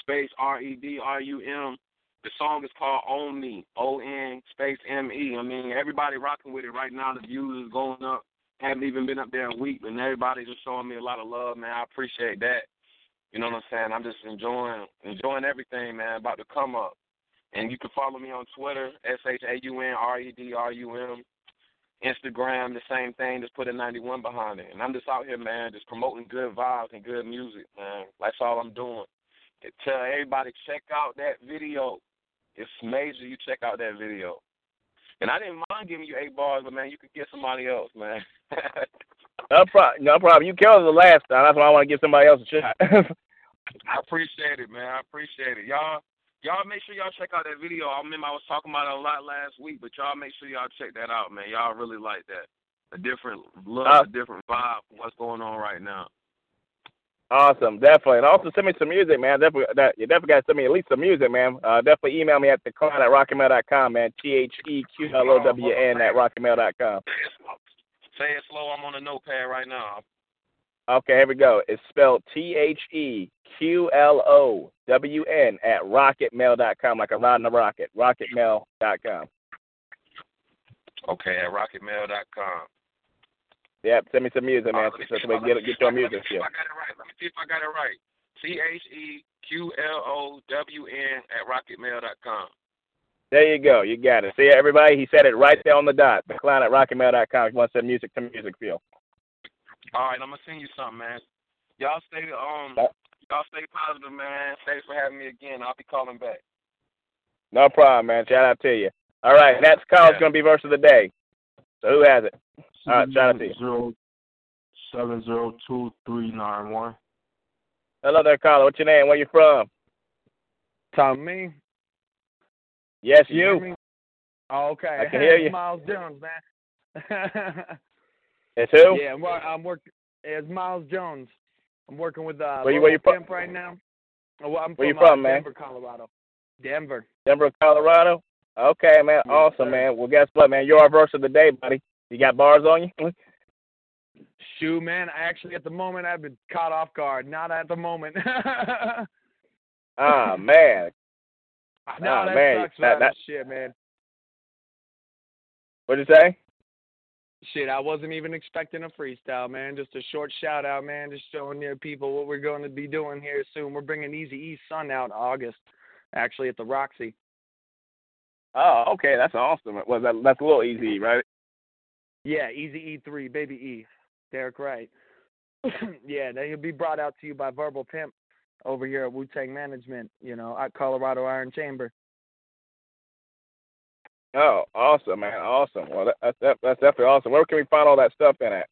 space R-E-D-R-U-M. The song is called On Me, O-N, space M-E. I mean, everybody rocking with it right now. The views is going up. Haven't even been up there a week, and everybody's just showing me a lot of love, man. I appreciate that. You know what I'm saying? I'm just enjoying everything, man, about to come up. And you can follow me on Twitter, S-H-A-U-N-R-E-D-R-U-M. Instagram, the same thing, just put a 91 behind it. And I'm just out here, man, just promoting good vibes and good music, man. That's all I'm doing. Tell everybody, check out that video. It's major you check out that video. And I didn't mind giving you 8 bars, but, man, you could get somebody else, man. No problem. You killed it the last time. That's why I want to give somebody else a shot. I appreciate it, man. I appreciate it. Y'all make sure y'all check out that video. I remember I was talking about it a lot last week, but y'all make sure y'all check that out, man. Y'all really like that. A different look, a different vibe, what's going on right now. Awesome, definitely. And also send me some music, man. You definitely got to send me at least some music, man. Definitely email me at theclown@rocketmail.com, man. THEQLOWN@rocketmail.com. Say it slow. I'm on a notepad right now. Okay, here we go. It's spelled THEQLOWN @rocketmail.com, like a rod in a rocket. Rocketmail.com. Okay, at rocketmail.com. Yep, send me some music, man. So we can get your music. Let me see if I got it right. THEQLOWN @rocketmail.com. There you go. You got it. See, everybody, he said it right there on the dot. theclown@rocketmail.com. If you want to send music to Music Fuel. All right, I'm gonna send you something, man. Y'all stay positive, man. Thanks for having me again. I'll be calling back. No problem, man. Shout out to you. All right, next call is gonna be verse of the day. So who has it? All right, shout out to you. 702-391. Hello there, caller. What's your name? Where you from? Tommy. Yes, you. Oh, okay. I can hear you. Miles Jones, man. It's who? Yeah, well, it's Miles Jones I'm working with Pimp right now. Well, I'm where from, you from, man? Denver, Colorado. Denver, Colorado? Okay, man. Yeah, awesome, sir. Man. Well, guess what, man? You're our verse of the day, buddy. You got bars on you? Shoot, man. Actually, at the moment, I've been caught off guard. Not at the moment. Ah, man. No, that man. Sucks, man. That shit, man. What'd you say? Shit, I wasn't even expecting a freestyle, man. Just a short shout-out, man. Just showing your people what we're going to be doing here soon. We're bringing Easy E Sun out in August, actually, at the Roxy. Oh, okay. That's awesome. Well, that's a little Easy E, right? Yeah, Easy E3, Baby E. Derek Wright. Yeah, he'll be brought out to you by Verbal Pimp over here at Wu-Tang Management, at Colorado Iron Chamber. Oh, awesome, man. Awesome. Well, that's definitely awesome. Where can we find all that stuff in at?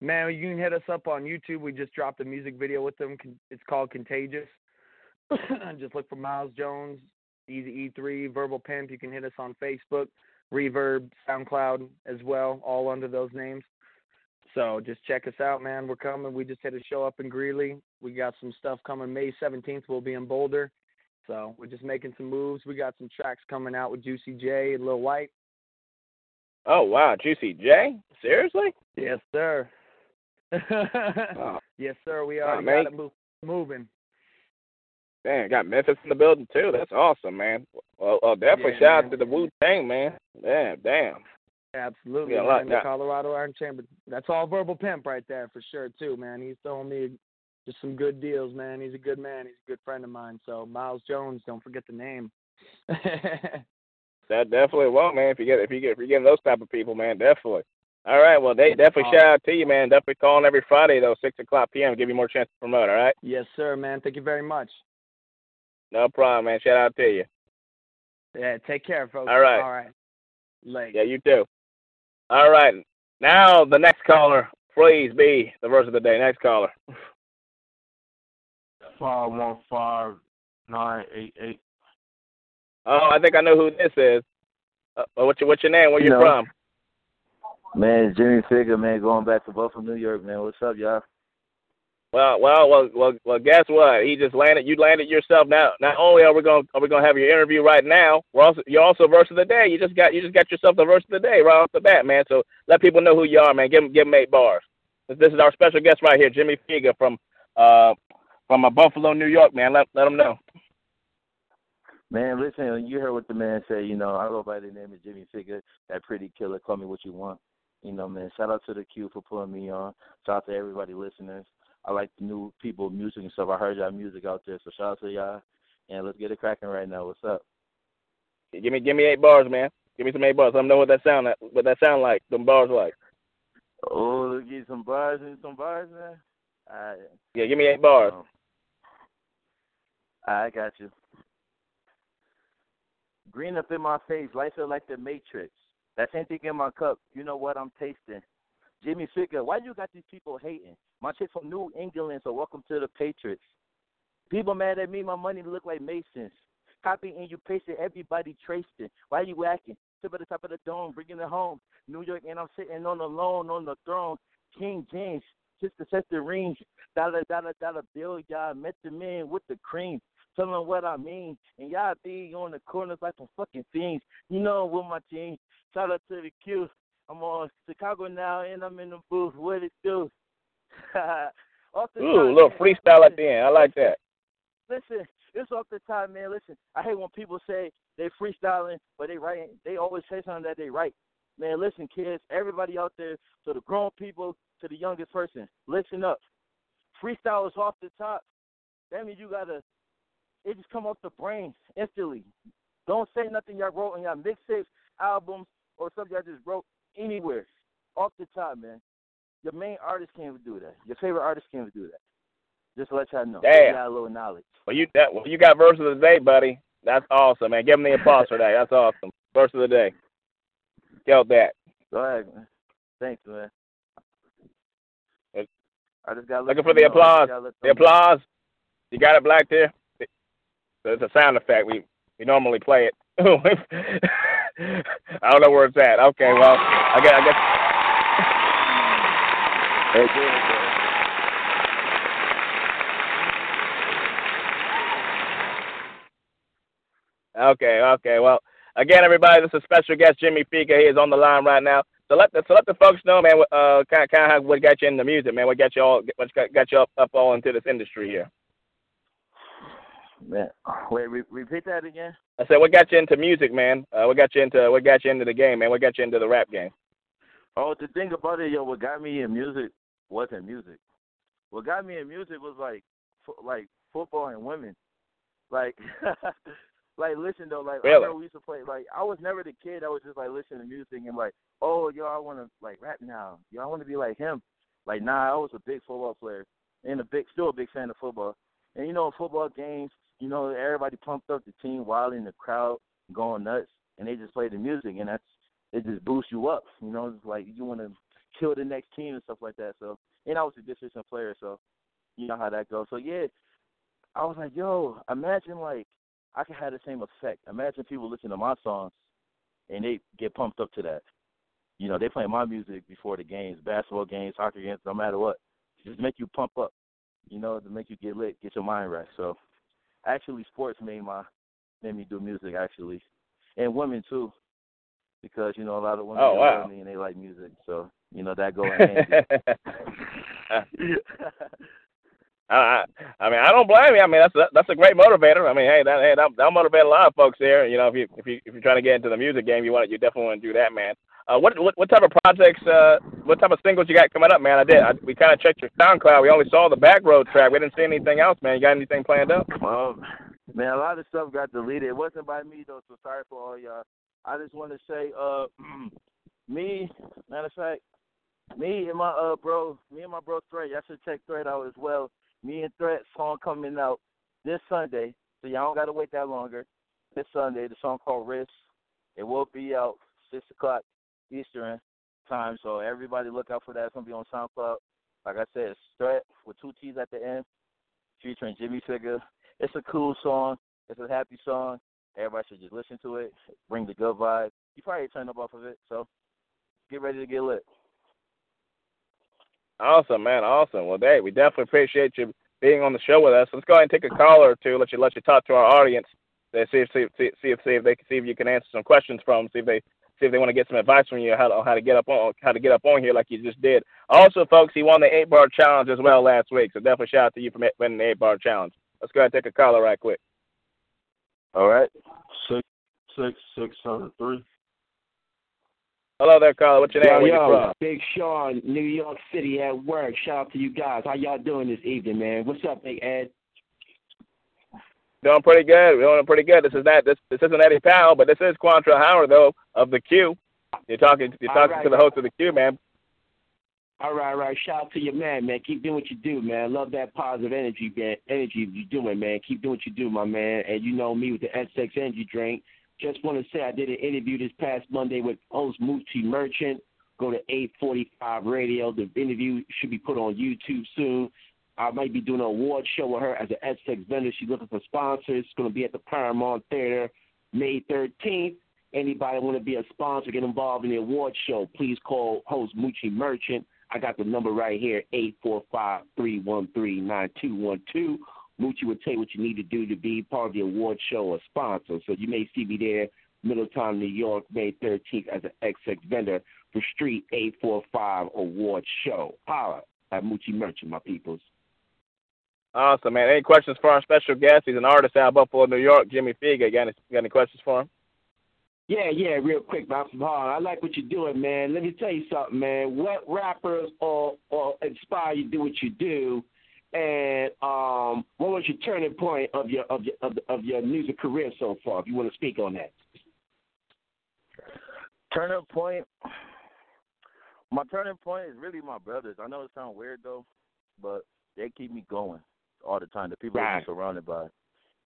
Man, you can hit us up on YouTube. We just dropped a music video with them. It's called Contagious. Just look for Miles Jones, Easy E3, Verbal Pimp. You can hit us on Facebook, Reverb, SoundCloud as well, all under those names. So just check us out, man. We're coming. We just had a show up in Greeley. We got some stuff coming. May 17th, we'll be in Boulder. So we're just making some moves. We got some tracks coming out with Juicy J and Lil White. Oh, wow. Juicy J? Seriously? Yes, sir. Oh. Yes, sir. We already got it moving. Man, got Memphis in the building, too. That's awesome, man. Well definitely shout out to the Wu-Tang, man. Yeah, damn. Absolutely. In the Colorado Iron Chamber. That's all Verbal Pimp right there for sure, too, man. He's throwing me just some good deals, man. He's a good man. He's a good friend of mine. So Miles Jones, don't forget the name. That definitely will, man. If you get those type of people, man, definitely. All right. Well, they definitely shout out to you, man. Definitely call on every Friday though, 6:00 p.m. Give you more chance to promote. All right. Yes, sir, man. Thank you very much. No problem, man. Shout out to you. Yeah. Take care, folks. All right. Late. Yeah. You too. All right. Now the next caller, please be the verse of the day. Next caller. 515-988. Oh, I think I know who this is. What's your name? Where you from? Man, it's Jimi Figga, man, going back to Buffalo, New York, man. What's up, y'all? Well, guess what? You landed yourself now. Not only are we gonna have your interview right now, you're also verse of the day. You just got yourself the verse of the day right off the bat, man. So let people know who you are, man. Give them 8 bars. This is our special guest right here, Jimi Figga from Buffalo, New York, man. Let them know. Man, listen, you heard what the man said. I go by the name of Jimi Figga, that pretty killer. Call me what you want. Man, shout out to the Q for putting me on. Shout out to everybody listeners. I like the new people, music and stuff. I heard y'all music out there, so shout out to y'all. And let's get it cracking right now. What's up? Give me 8 bars, man. Give me some 8 bars. Let them know what that sound like, them bars like. Oh, let's get some bars, man. All right. Yeah, give me 8 bars. I got you. Green up in my face, life feel like the Matrix. That same thing in my cup, you know what I'm tasting. Jimi Figga, why you got these people hating? My chick from New England, so welcome to the Patriots. People mad at me, my money look like Masons. Copy and you paste it, everybody traced it. Why you whacking? Tip of the top of the dome, bringing it home. New York and I'm sitting on the lawn, on the throne. King James, just to set the ring. Dollar, dollar, dollar bill, y'all met the man with the cream. Tell them what I mean. And y'all be on the corners like some fucking fiends. With my team. Shout out to the Q. I'm on Chicago now, and I'm in the booth. What it do? Ooh, a little freestyle at the end. I like that. Listen, it's off the top, man. Listen, I hate when people say they freestyling, but they writing. They always say something that they write. Man, listen, kids, everybody out there, to the grown people, to the youngest person, listen up. Freestyle is off the top. That means you got to – it just come off the brain instantly. Don't say nothing y'all wrote in y'all mixtapes, albums, or something y'all just wrote anywhere. Off the top, man. Your main artist can't even do that. Your favorite artist can't even do that. Just to let y'all know. Damn. You got a little knowledge. Well, you got verse of the day, buddy. That's awesome, man. Give them the applause for that. That's awesome. Verse of the day. Tell that. Go ahead, man. Thanks, man. I just got looking for the applause. The applause. You got it, Black Tear? It's a sound effect. We normally play it. I don't know where it's at. Okay, well, I guess. Hey, Okay. Well, again, everybody, this is special guest Jimi Figga. He is on the line right now. So let the folks know, man. Kind of what got you into music, man? What got you up all into this industry here? Man, wait, repeat that again. I said, what got you into music, man? What got you into the game, man? What got you into the rap game? Oh, the thing about it, yo, what got me in music wasn't music. What got me in music was like football and women. Like, like listen though, like really? I know we used to play. Like I was never the kid. I was just like listening to music and like, oh, yo, I want to like rap now. Yo, I want to be like him. Like nah, I was a big football player and still a big fan of football. And you know, football games. You know, everybody pumped up the team while in the crowd going nuts, and they just play the music, and it just boosts you up. You know, it's like you want to kill the next team and stuff like that. So, and I was a district player, so you know how that goes. So, yeah, I was like, yo, imagine, like, I could have the same effect. Imagine people listen to my songs, and they get pumped up to that. You know, they play my music before the games, basketball games, soccer games, no matter what. Just make you pump up, you know, to make you get lit, get your mind right, so. Actually, sports made me do music, actually. And women, too, because, you know, a lot of women love me and they like music. So, you know, that goes in handy. I mean, I don't blame you. I mean, that's a great motivator. I mean, hey, that'll motivate a lot of folks here. You know, if you're trying to get into the music game, you definitely want to do that, man. What type of projects? What type of singles you got coming up, man? We kind of checked your SoundCloud. We only saw the Back Road track. We didn't see anything else, man. You got anything planned up? Man, a lot of stuff got deleted. It wasn't by me though, so sorry for all y'all. I just want to say, me and my bro Threat. Y'all should check Threat out as well. Me and Threat song coming out this Sunday, so y'all don't gotta wait that longer. This Sunday, the song called Risk. It will be out 6:00. Eastern time, so everybody look out for that. It's going to be on SoundCloud. Like I said, it's Threat with 2 T's at the end, featuring Jimi Figga. It's a cool song. It's a happy song. Everybody should just listen to it. Bring the good vibe. You probably turn up off of it, so get ready to get lit. Awesome, man. Awesome. Well, Dave, we definitely appreciate you being on the show with us. Let's go ahead and take a call or two, let you talk to our audience. See if you can answer some questions from them, see if they want to get some advice from you how to get up on here like you just did. Also, folks, he won the 8-bar challenge as well last week, so definitely shout out to you for winning the 8-bar challenge. Let's go ahead and take a caller right quick. All right. 663. Hello there, caller. What's your name? Yo, where you from? Big Sean, New York City at work. Shout out to you guys. How y'all doing this evening, man? What's up, Big Ed? Doing pretty good. We're doing pretty good. This isn't Eddie Powell, but this is Quantrell Howard though of the Q. You're talking to the host of the Q, man. All right. Shout out to your man. Keep doing what you do, man. Love that positive energy, man. Energy you're doing, man. Keep doing what you do, my man. And you know me with the SX Energy Drink. Just want to say I did an interview this past Monday with host Moochie Merchant. Go to 845 Radio. The interview should be put on YouTube soon. I might be doing an award show with her as an SX vendor. She's looking for sponsors. It's going to be at the Paramount Theater May 13th. Anybody want to be a sponsor, get involved in the award show, please call host Moochie Merchant. I got the number right here, 845-313-9212. Moochie will tell you what you need to do to be part of the award show or sponsor. So you may see me there, Middletown, New York, May 13th as an SX vendor for Street 845 Award Show. Holla at Moochie Merchant, my peoples. Awesome, man. Any questions for our special guest? He's an artist out of Buffalo, New York, Jimi Figga. Got any questions for him? Yeah, real quick, man. I'm from Harlem. I like what you're doing, man. Let me tell you something, man. What rappers or inspire you to do what you do? And what was your turning point of your music career so far? If you want to speak on that. Turning point. My turning point is really my brothers. I know it sounds weird though, but they keep me going all the time. The people that you're surrounded by,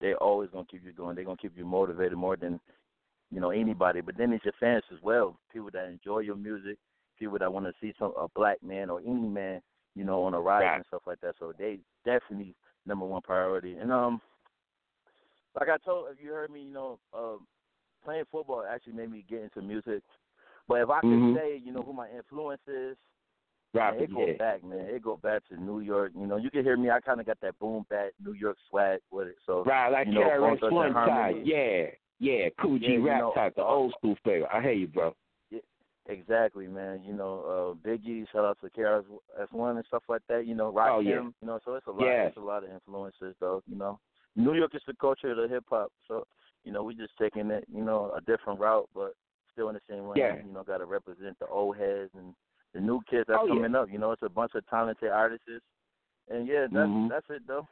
they're always going to keep you going. They're going to keep you motivated more than, you know, anybody. But then it's your fans as well, people that enjoy your music, people that want to see a black man or any man, you know, on a rise and stuff like that. So they definitely number one priority. And like I told, if you heard me, you know, playing football actually made me get into music. But if I could say, you know, who my influence is, man, it goes back, man. It goes back to New York. You know, you can hear me. I kind of got that boom bat New York swag with it. So right, like Harmony, yeah. Yeah, Cool G rap type, the old school flavor. I hear you, bro. Yeah, exactly, man. You know, Biggie, shout out to KRS-One and stuff like that. You know, Rock Him. You know, so it's a lot. Yeah. It's a lot of influences, though. You know, New York is the culture of the hip hop. So, you know, we just taking it, you know, a different route, but still in the same way. Yeah. You know, got to represent the old heads and the new kids that's coming up. You know, it's a bunch of talented artists, and that's it, though.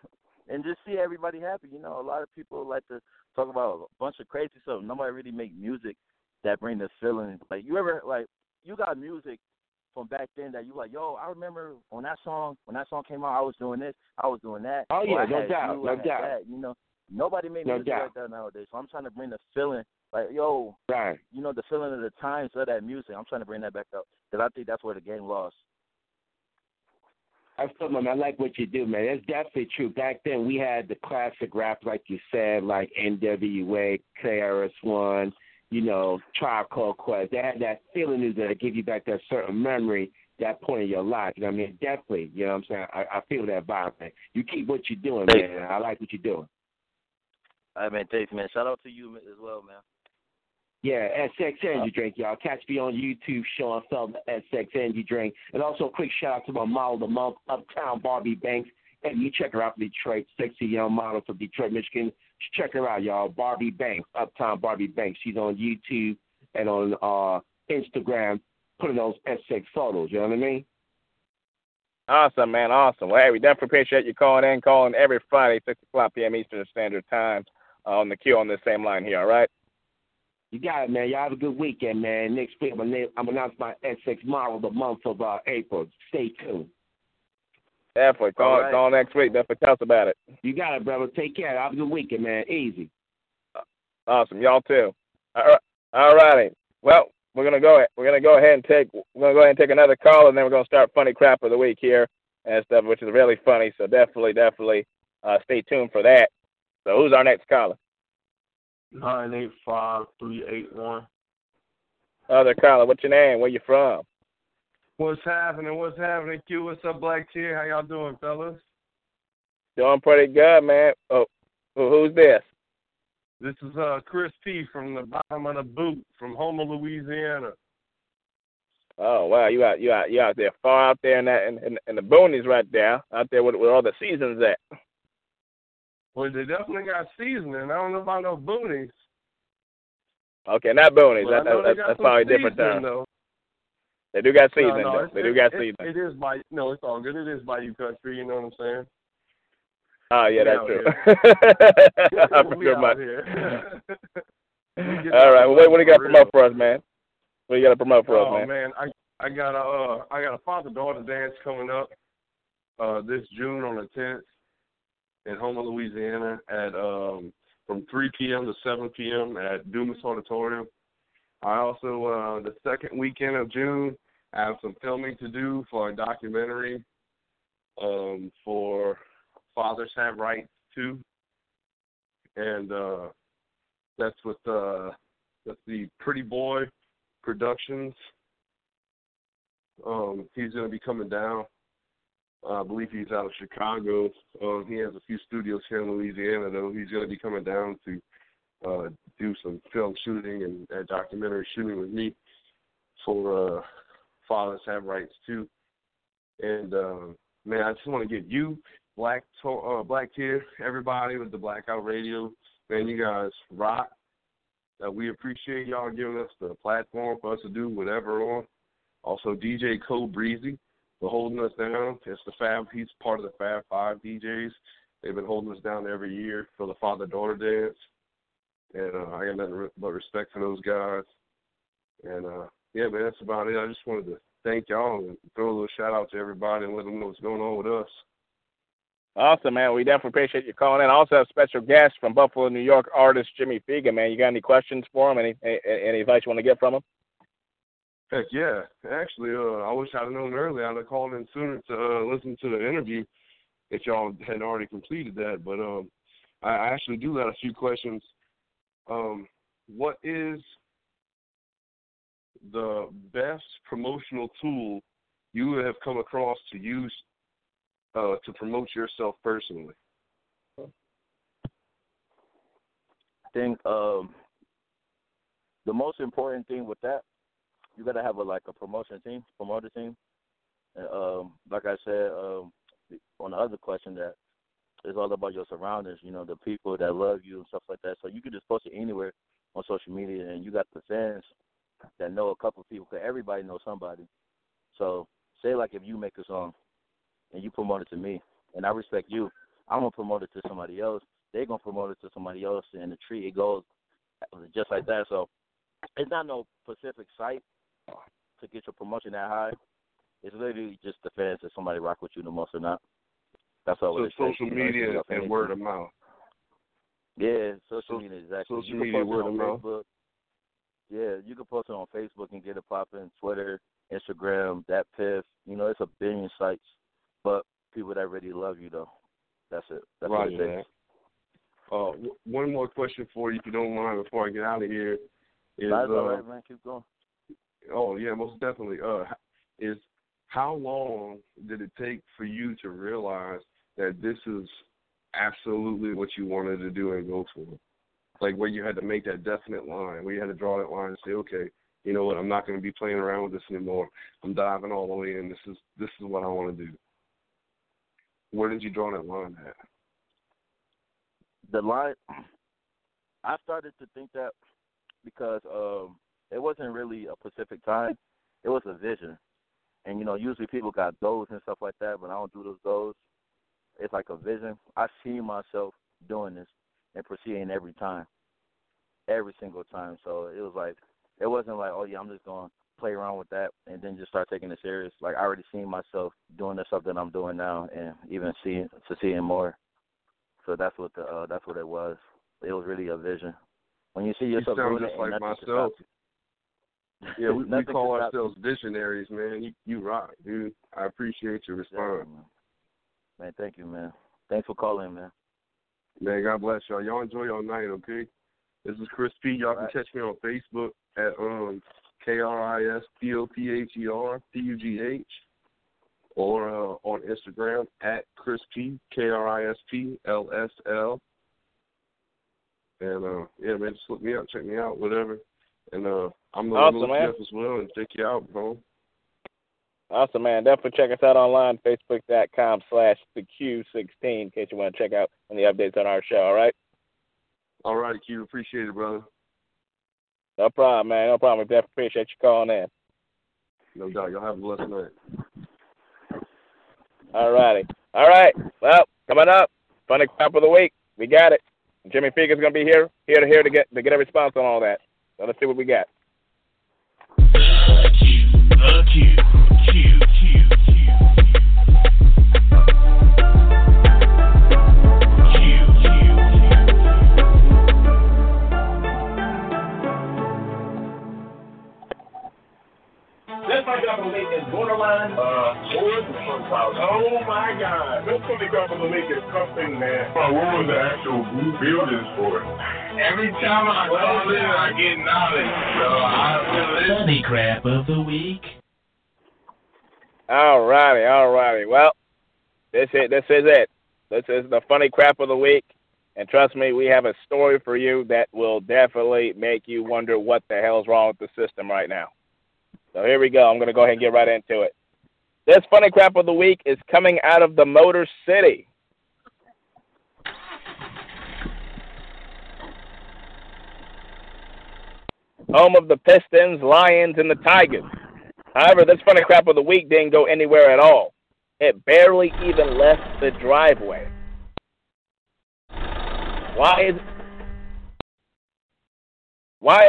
And just see everybody happy. You know, a lot of people like to talk about a bunch of crazy stuff. Nobody really make music that bring the feeling. Like, you ever, like, you got music from back then that you like, yo, I remember when that song came out, I was doing this, I was doing that. Oh, yeah, no doubt, no doubt. That, you know, nobody made music like that nowadays. So I'm trying to bring the feeling, like, yo, you know, the feeling of the times of that music. I'm trying to bring that back up because I think that's where the game lost. I feel, man, I like what you do, man. That's definitely true. Back then, we had the classic rap, like you said, like NWA, KRS-One, you know, Tribe Called Quest. They had that feeling that give you back that certain memory, that point in your life. You know what I mean? Definitely, you know what I'm saying? I feel that vibe, man. You keep what you're doing, man. I like what you're doing. All right, man. Thanks, man. Shout out to you as well, man. Yeah, SX Energy Drink, y'all. Catch me on YouTube, Sean Feldman, SX Energy Drink. And also a quick shout-out to my model of the month, Uptown Barbie Banks. And you check her out from Detroit, sexy young model from Detroit, Michigan. Check her out, y'all, Barbie Banks, Uptown Barbie Banks. She's on YouTube and on Instagram putting those SX photos, you know what I mean? Awesome, man, awesome. Well, hey, we definitely appreciate you calling every Friday, 6 o'clock p.m. Eastern Standard Time on the queue on this same line here, all right? You got it, man. Y'all have a good weekend, man. Next week, I'm announcing my SX model of the month of April. Stay tuned. Definitely. Call next week. Definitely tell us about it. You got it, brother. Take care. Have a good weekend, man. Easy. Awesome. Y'all too. All righty. Well, we're gonna go ahead and take another call, and then we're gonna start funny crap of the week here and stuff, which is really funny. So definitely stay tuned for that. So who's our next caller? 985-381. Other caller, what's your name? Where you from? What's happening? What's happening, Q? What's up, Black Tear? How y'all doing, fellas? Doing pretty good, man. Oh, who's this? This is Chris P from the bottom of the boot from Houma, Louisiana. Oh wow, you out there far out there in the boonies right there, out there with all the seasons at. Well, they definitely got seasoning. I don't know about no boonies. Okay, not boonies. Well, that's probably a different term. Though. They do got seasoning. It is by no. It's all good. It is Bayou Country. You know what I'm saying? Oh yeah, that's true. I forgot about it. All right. Well, what do you got to promote for us, man? What do you got to promote for us, man? Oh man, I got a father-daughter dance coming up this June on the 10th. In Houma, Louisiana, at from 3 p.m. to 7 p.m. at Dumas Auditorium. I also, the second weekend of June, I have some filming to do for a documentary for Fathers Have Rights Too. And that's with the Pretty Boy Productions. He's going to be coming down. I believe he's out of Chicago. He has a few studios here in Louisiana, though. He's going to be coming down to do some film shooting and documentary shooting with me for Fathers Have Rights Too. And, man, I just want to get you, Black Tear, everybody with the Blackout Radio. Man, you guys rock. We appreciate y'all giving us the platform for us to do whatever on. Also, DJ Code Breezy. Holding us down. It's the Fab. He's part of the Fab Five DJs. They've been holding us down every year for the father-daughter dance. And I got nothing but respect for those guys. And, yeah, man, that's about it. I just wanted to thank y'all and throw a little shout-out to everybody and let them know what's going on with us. Awesome, man. We definitely appreciate you calling in. I also have special guests from Buffalo, New York, artist Jimi Figga, man. You got any questions for him? Any advice you want to get from him? Heck yeah. Actually, I wish I'd have known earlier. I'd have called in sooner to listen to the interview if y'all had already completed that. But I actually do got a few questions. What is the best promotional tool you would have come across to use to promote yourself personally? I think The most important thing with that, you gotta have a promotion team, promoter team. And, like I said on the other question, that it's all about your surroundings. You know, the people that love you and stuff like that. So you can just post it anywhere on social media, and you got the fans that know a couple of people, because everybody knows somebody. So say like if you make a song and you promote it to me, and I respect you, I'm gonna promote it to somebody else. They're gonna promote it to somebody else, and the tree it goes just like that. So it's not no specific site to get your promotion that high. It's literally just the fans that somebody rock with you the most or not. That's all. So social media and word of mouth. Yeah, social media, exactly. Social media, word of mouth. Yeah, you can post it on Facebook and get it popping. Twitter, Instagram, that piff. You know, it's a billion sites, but people that really love you though. That's it. That's right, what it is. One more question for you, if you don't mind, before I get out of here. Is, that's all right, man. Keep going. Oh yeah, most definitely. Is how long did it take for you to realize that this is absolutely what you wanted to do and go for? Like where you had to make that definite line, where you had to draw that line and say, okay, you know what, I'm not going to be playing around with this anymore. I'm diving all the way in. This is what I want to do. Where did you draw that line at? The line, I started to think that because it wasn't really a specific time. It was a vision. And, you know, usually people got goals and stuff like that, but I don't do those goals. It's like a vision. I see myself doing this and proceeding every time, every single time. So it was like, it wasn't like, oh, yeah, I'm just going to play around with that and then just start taking it serious. Like, I already seen myself doing the stuff that I'm doing now and even succeeding more. So that's what that's what it was. It was really a vision. When you see yourself doing it, like myself. Yeah, we call ourselves visionaries, man. You rock, dude. I appreciate your response. Yeah, man, thank you, man. Thanks for calling, man. Man, God bless y'all. Y'all enjoy y'all night, okay? This is Chris P. Y'all can catch me on Facebook at KRISPOPHER PUGH or on Instagram at Chris P. KRISPLSL. And, yeah, man, just look me up, check me out, whatever. And I'm going to look you up as well and check you out, bro. Awesome, man. Definitely check us out online, facebook.com/theq16, in case you want to check out any updates on our show, all right? All right, Q. Appreciate it, brother. No problem, man. No problem. We definitely appreciate you calling in. No doubt. Y'all have a blessed night. All righty. All right. Well, coming up, funny crap of the week. We got it. Jimmy Figga's going to be here to get a response on all that. So let's see what we got. Borderline, oh my God. This funny crap of the week is something that what was the actual buildings for? Every time I call in, I get knowledge. So funny crap of the week. All righty. Well, this is it. This is the funny crap of the week. And trust me, we have a story for you that will definitely make you wonder what the hell's wrong with the system right now. So here we go. I'm going to go ahead and get right into it. This funny crap of the week is coming out of the Motor City. Home of the Pistons, Lions, and the Tigers. However, this funny crap of the week didn't go anywhere at all. It barely even left the driveway. Why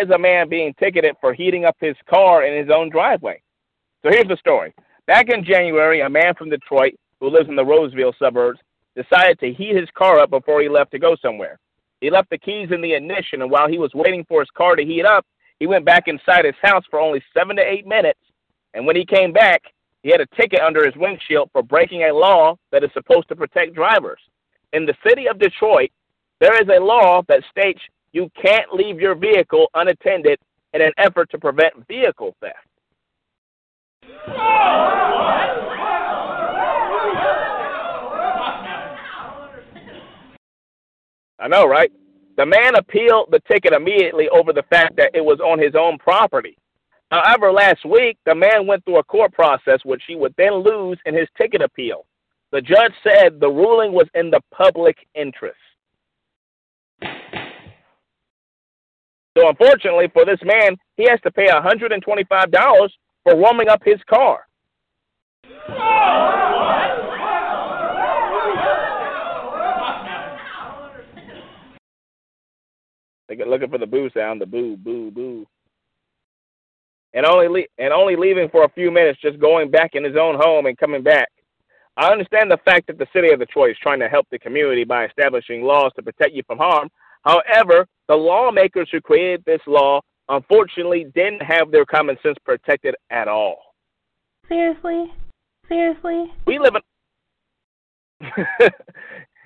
is a man being ticketed for heating up his car in his own driveway? So here's the story. Back in January, a man from Detroit who lives in the Roseville suburbs decided to heat his car up before he left to go somewhere. He left the keys in the ignition, and while he was waiting for his car to heat up, he went back inside his house for only 7 to 8 minutes, and when he came back, he had a ticket under his windshield for breaking a law that is supposed to protect drivers. In the city of Detroit, there is a law that states you can't leave your vehicle unattended in an effort to prevent vehicle theft. I know, right? The man appealed the ticket immediately over the fact that it was on his own property. However, last week, the man went through a court process, which he would then lose in his ticket appeal. The judge said the ruling was in the public interest. So unfortunately for this man, he has to pay $125 for warming up his car. They're looking for the boo sound, the boo, boo, boo. And only leaving for a few minutes, just going back in his own home and coming back. I understand the fact that the city of Detroit is trying to help the community by establishing laws to protect you from harm. However, the lawmakers who created this law, unfortunately, didn't have their common sense protected at all. Seriously? We live in...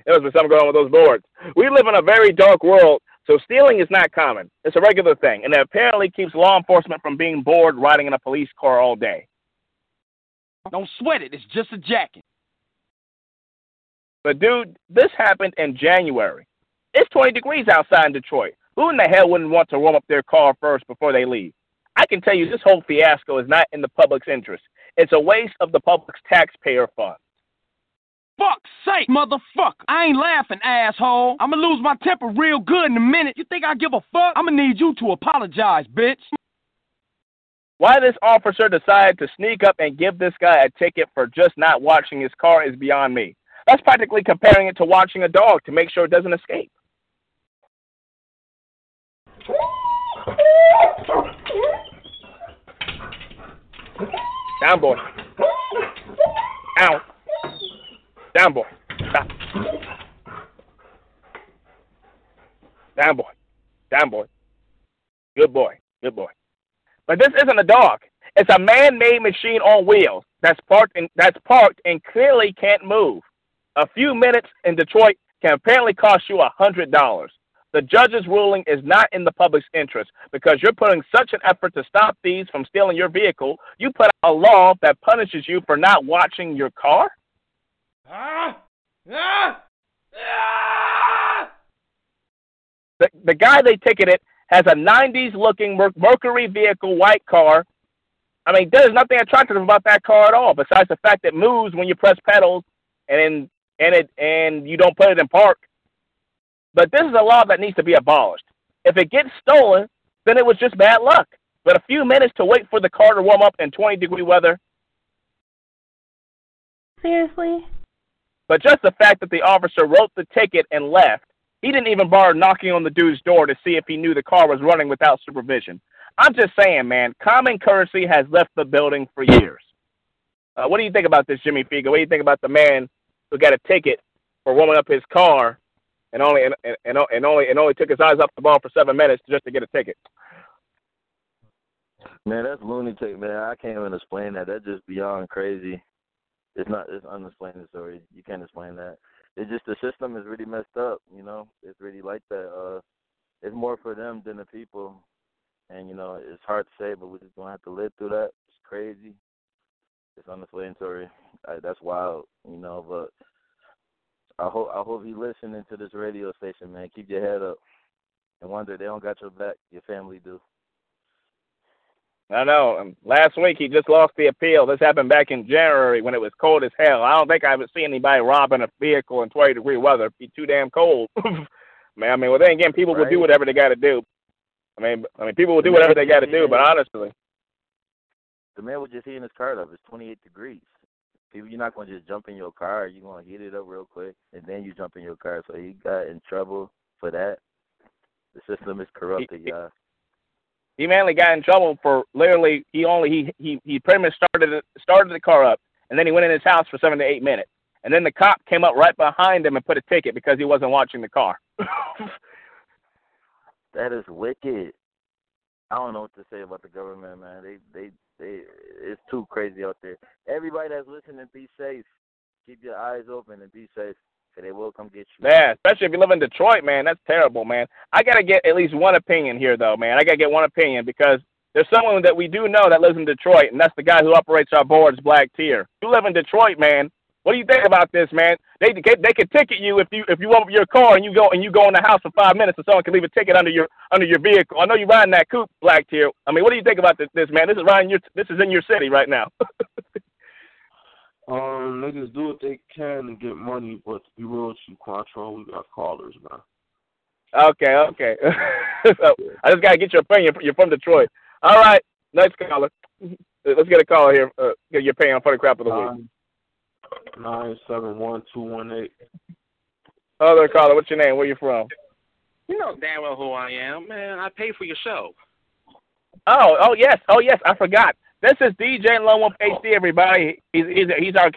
There was something going on with those boards. We live in a very dark world, so stealing is not common. It's a regular thing, and it apparently keeps law enforcement from being bored riding in a police car all day. Don't sweat it. It's just a jacket. But, dude, this happened in January. It's 20 degrees outside in Detroit. Who in the hell wouldn't want to warm up their car first before they leave? I can tell you this whole fiasco is not in the public's interest. It's a waste of the public's taxpayer funds. Fuck's sake, motherfucker. I ain't laughing, asshole. I'ma lose my temper real good in a minute. You think I give a fuck? I'ma need you to apologize, bitch. Why this officer decided to sneak up and give this guy a ticket for just not watching his car is beyond me. That's practically comparing it to watching a dog to make sure it doesn't escape. Down, boy. Ow. Down, boy. Stop. Down, boy. Down, boy. Good boy. Good boy. But this isn't a dog. It's a man-made machine on wheels that's parked and clearly can't move. A few minutes in Detroit can apparently cost you $100. The judge's ruling is not in the public's interest because you're putting such an effort to stop thieves from stealing your vehicle. You put out a law that punishes you for not watching your car? The guy they ticketed has a 90s-looking Mercury vehicle, white car. I mean, there's nothing attractive about that car at all besides the fact that it moves when you press pedals and you don't put it in park. But this is a law that needs to be abolished. If it gets stolen, then it was just bad luck. But a few minutes to wait for the car to warm up in 20-degree weather. Seriously? But just the fact that the officer wrote the ticket and left, he didn't even bother knocking on the dude's door to see if he knew the car was running without supervision. I'm just saying, man, common courtesy has left the building for years. What do you think about this, Jimi Figga? What do you think about the man who got a ticket for warming up his car and only took his eyes off the ball for 7 minutes just to get a ticket? Man, that's lunatic, man. I can't even explain that. That's just beyond crazy. It's unexplainable, sorry. You can't explain that. It's just the system is really messed up, you know. It's really like that. It's more for them than the people. And, you know, it's hard to say, but we're just going to have to live through that. It's crazy. It's unexplainable. That's wild, you know, but I hope you listening to this radio station, man. Keep your head up. And wonder they don't got your back. Your family do. I know. Last week he just lost the appeal. This happened back in January when it was cold as hell. I don't think I've ever seen anybody robbing a vehicle in 20-degree weather. It'd be too damn cold. Man, I mean, well, then again, people will do whatever they got to do. I mean, people will do whatever they got to do, but honestly. The man was just heating his car up. It's 28 degrees. People, you're not going to just jump in your car. You're going to heat it up real quick, and then you jump in your car. So he got in trouble for that. The system is corrupted, y'all. He mainly got in trouble for literally he pretty much started the car up, and then he went in his house for 7 to 8 minutes. And then the cop came up right behind him and put a ticket because he wasn't watching the car. That is wicked. I don't know what to say about the government, man. They it's too crazy out there. Everybody that's listening, be safe. Keep your eyes open and be safe, because they will come get you. Yeah, especially if you live in Detroit, man. That's terrible, man. I got to get at least one opinion here, though, man. I got to get one opinion, because there's someone that we do know that lives in Detroit, and that's the guy who operates our boards, Black Tear. You live in Detroit, man. What do you think about this, man? They can ticket you if you open your car and you go in the house for 5 minutes, and someone can leave a ticket under your vehicle. I know you're riding that coupe, Black Tear. I mean, what do you think about this man? This is in your city right now. Niggas do what they can to get money, but to be real with you, Quantrell, we got callers, man. Okay. So, yeah. I just gotta get your opinion. You're from Detroit. All right, next caller. Let's get a call here. Get your pay on for the crap of the week. 971-218. Other caller, what's your name? Where you from? You know damn well who I am, man. I pay for your show. Oh yes, I forgot. This is DJ Lone Wolf HD, everybody. He's our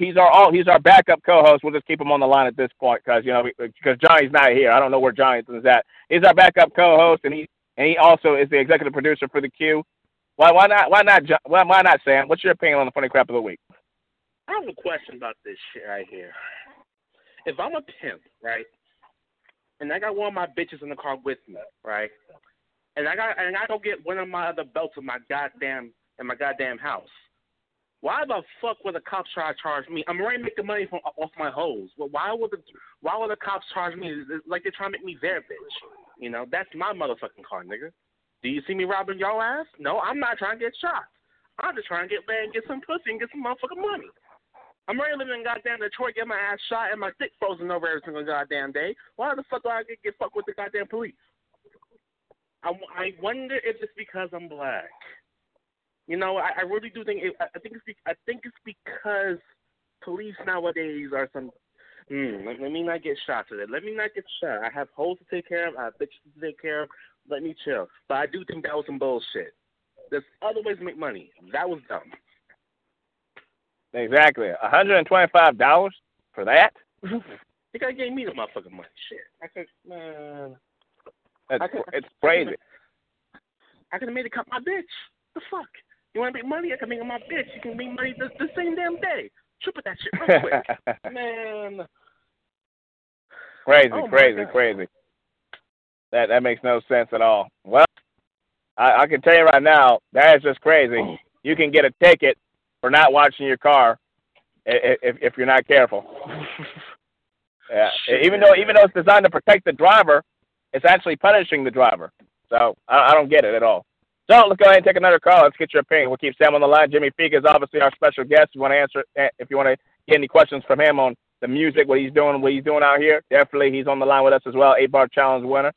backup co-host. We'll just keep him on the line at this point because Johnny's not here. I don't know where Johnny's at. He's our backup co-host, and he also is the executive producer for the Q. Why not, Sam? What's your opinion on the funny crap of the week? I have a question about this shit right here. If I'm a pimp, right, and I got one of my bitches in the car with me, right, and I go get one of my other belts in my goddamn house, why the fuck would the cops try to charge me? I'm already making money off my hoes. Well, why would the cops charge me like they're trying to make me their bitch? You know, that's my motherfucking car, nigga. Do you see me robbing y'all ass? No, I'm not trying to get shot. I'm just trying to get laid and get some pussy and get some motherfucking money. I'm already living in goddamn Detroit, get my ass shot and my dick frozen over every single goddamn day. Why the fuck do I get fucked with the goddamn police? I wonder if it's because I'm black. You know, I really do think I think it's because police nowadays are some. Let me not get shot today. Let me not get shot. I have hoes to take care of. I have bitches to take care of. Let me chill. But I do think that was some bullshit. There's other ways to make money. That was dumb. Exactly. $125 for that. You guys gave me the motherfucking money. Shit. I could, man. It's crazy. I could have made it cut my bitch. The fuck? You want to make money? I can make my bitch. You can make money the same damn day. Trip with that shit real quick. Man. Crazy. That makes no sense at all. Well, I can tell you right now, that is just crazy. You can get a ticket for not watching your car if you're not careful. Yeah. Even though it's designed to protect the driver, it's actually punishing the driver. So I don't get it at all. So let's go ahead and take another call. Let's get your opinion. We'll keep Sam on the line. Jimi Figga is obviously our special guest. If you want to get any questions from him on the music, what he's doing out here, definitely he's on the line with us as well. 8-bar challenge winner.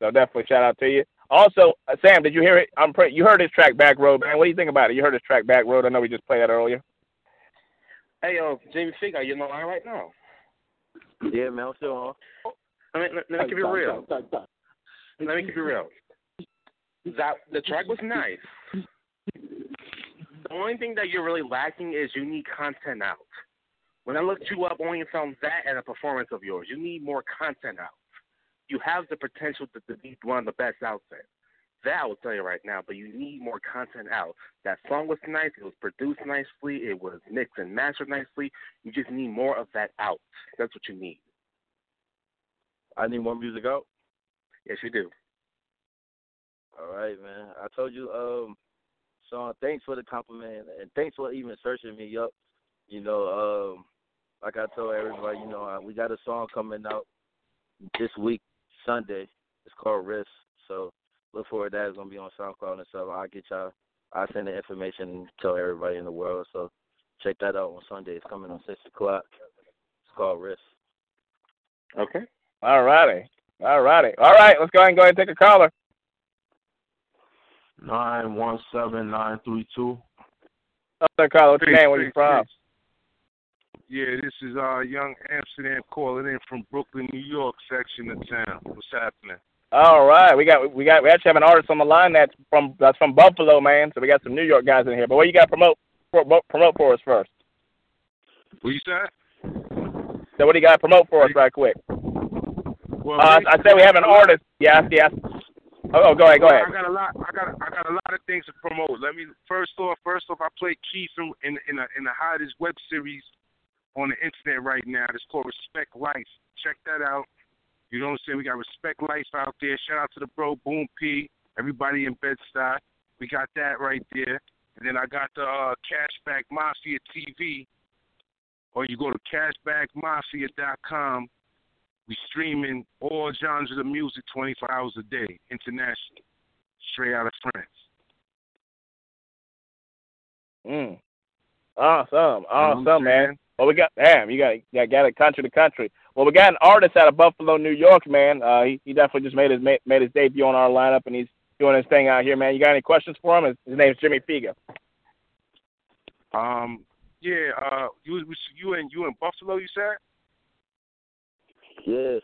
So definitely shout out to you. Also, Sam, did you hear it? You heard his track Back Road, man. What do you think about it? You heard his track Back Road. I know we just played that earlier. Hey, Jimi Figga, you on the line right now? Yeah, man, I'm still on. Let me keep it real. The track was nice. The only thing that you're really lacking is you need content out. When I looked you up, only found that and a performance of yours. You need more content out. You have the potential to be one of the best out there. That I will tell you right now, but you need more content out. That song was nice. It was produced nicely. It was mixed and mastered nicely. You just need more of that out. That's what you need. I need more music out? Yes, you do. All right, man. I told you, Sean, thanks for the compliment, and thanks for even searching me up. You know, like I told everybody, you know, we got a song coming out this week, Sunday. It's called Risk. So look forward to that. It's going to be on SoundCloud and stuff. I'll send the information and tell everybody in the world. So check that out on Sunday. It's coming on 6 o'clock. It's called Risk. Okay. All righty. All right, let's go ahead and take a caller. 917-932. Other caller, what's your name? Where you from? Yeah, this is Young Amsterdam calling in from Brooklyn, New York section of town. What's happening? All right, we actually have an artist on the line that's from Buffalo, man. So we got some New York guys in here. But what you got promote for us first? What you said? So what do you got promote for us right quick? Well, I said we have an artist. Yes. Oh, go ahead. I got a lot of things to promote. Let me first off, I play Keith in the hottest web series on the internet right now. It's called Respect Life. Check that out. You know what I'm saying? We got Respect Life out there. Shout out to the bro Boom P. Everybody in Bed-Stuy. We got that right there. And then I got the Cashback Mafia TV or you go to CashbackMafia.com. We streaming all genres of music 24 hours a day, internationally, straight out of France. Awesome, man. Well, we got you got country to country. Well, we got an artist out of Buffalo, New York, man. He definitely just made his debut on our lineup, and he's doing his thing out here, man. You got any questions for him? His name's Jimi Figga. You in Buffalo, you said? Yeah.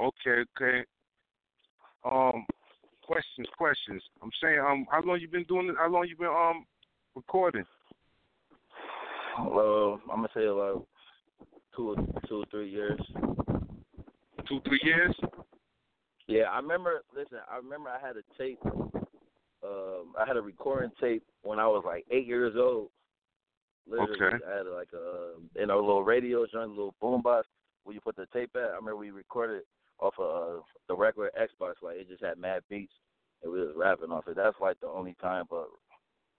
Okay. Questions. I'm saying, how long you been doing this? How long you been recording? I'm gonna say about two or three years. 2-3 years? Yeah, I remember I had a tape. I had a recording tape when I was like 8 years old. Literally, okay. I had like a little radio, a little boombox where you put the tape at. I remember we recorded off of the regular Xbox. Like, it just had mad beats, and we was rapping off it. That's like the only time, but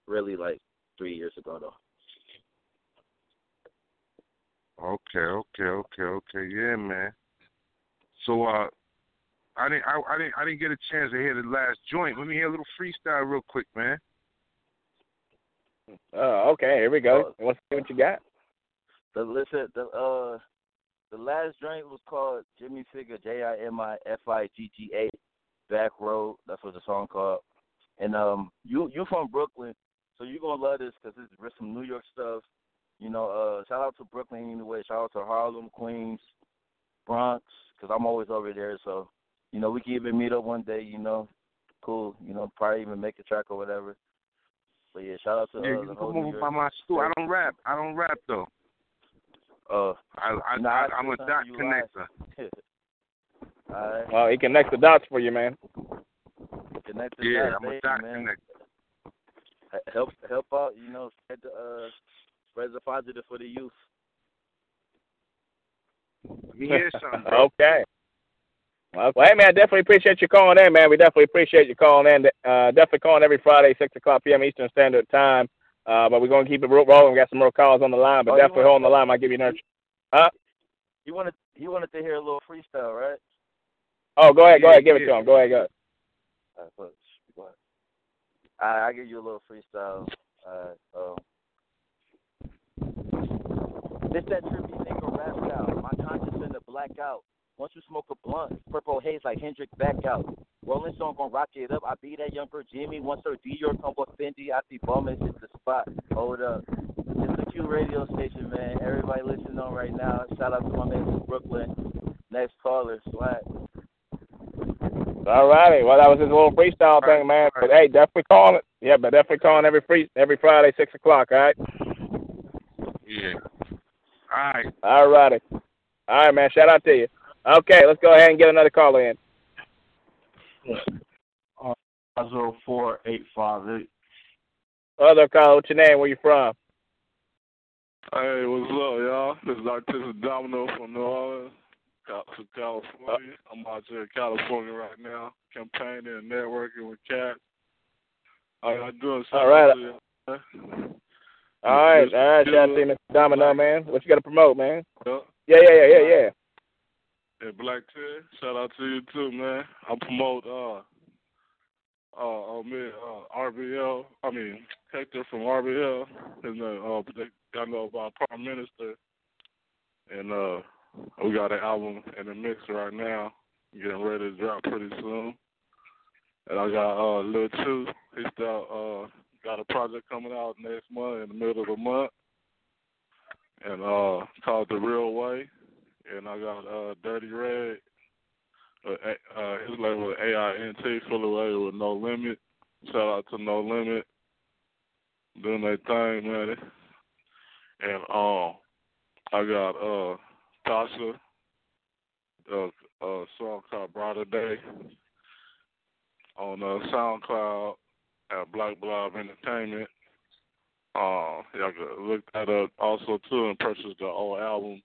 really like 3 years ago though. Okay. Yeah, man. So, I didn't get a chance to hear the last joint. Let me hear a little freestyle real quick, man. Oh, okay. Here we go. Let's see what you got. The last joint was called Jimi Figga, J-I-M-I-F-I-G-G-A, Back Road. That's what the song called. And you're from Brooklyn, so you're gonna love this because it's some New York stuff. You know, shout out to Brooklyn anyway. Shout out to Harlem, Queens, Bronx, because I'm always over there. So, you know, we can even meet up one day, you know. Cool. You know, probably even make a track or whatever. But, yeah, shout out to you can come over by my school. I don't rap, though. I'm a dot connector. All right. Well, he connects the dots for you, man. I'm a dot connector. Help out, you know, spread the positive for the youth. Let me hear something, bro. Okay. Well, hey, man, definitely appreciate you calling in, man. We definitely appreciate you calling in. Definitely calling every Friday, 6 o'clock p.m. Eastern Standard Time. But we're going to keep it rolling. We got some more calls on the line, but definitely hold on the line. I'll give you another. Huh? You wanted to hear a little freestyle, right? Oh, go ahead. Give it to him. Go ahead. All right, I'll give you a little freestyle. All right, it's that trippy nigga rap style. My conscience in the blackout. Once you smoke a blunt, purple haze like Hendrix back out. Rolling Stone gon' rock it up. I be that younger Jimmy. Once her Dior come with Fendi, I see Bowman hit the spot. Hold up. It's a Q radio station, man. Everybody listening on right now. Shout out to my man from Brooklyn. Next caller, swag. All righty. Well, that was his little freestyle thing, man. But, hey, definitely call it. Yeah, but definitely calling every Friday, 6 o'clock, all right? Yeah. All right. All righty. All right, man. Shout out to you. Okay, let's go ahead and get another caller in. 04858. Other caller, what's your name? Where you from? Hey, what's up, y'all? This is Artistic Domino from New Orleans, California. I'm out here in California right now, campaigning and networking with cats. All right. Shout out to you, Mr. Domino, man. What you got to promote, man? Yeah. Yeah, Black Tear, shout out to you too, man. I promote RBL. I mean Hector from RBL, and I know about Prime Minister, and we got an album in the mix right now, getting ready to drop pretty soon. And I got Lil Chu. He's got a project coming out next month in the middle of the month, and called The Real Way. And I got Dirty Red, his label AINT, full away with No Limit. Shout out to No Limit, doing their thing, man. And I got Tasha, a song called Brighter Day, on SoundCloud at Black Blob Entertainment. Y'all can look that up also, too, and purchase the old album,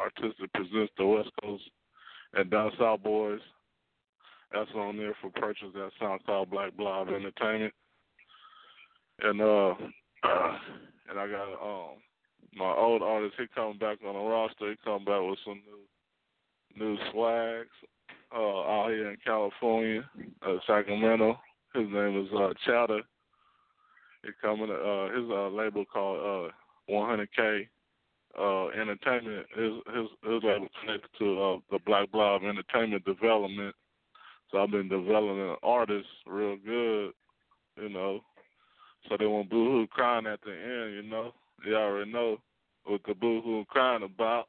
Artistic Presents the West Coast and Down South Boys. That's on there for purchase at SoundCloud Black Blob Entertainment. And I got my old artists, he come back on the roster. He come back with some new swags out here in California, Sacramento. His name is Chowder. He coming. His label called 100K Entertainment. His label connected to the Black Blob Entertainment Development. So I've been developing artists real good, you know. So they want boo-hoo crying at the end, you know. Y'all already know what the boo-hoo crying about.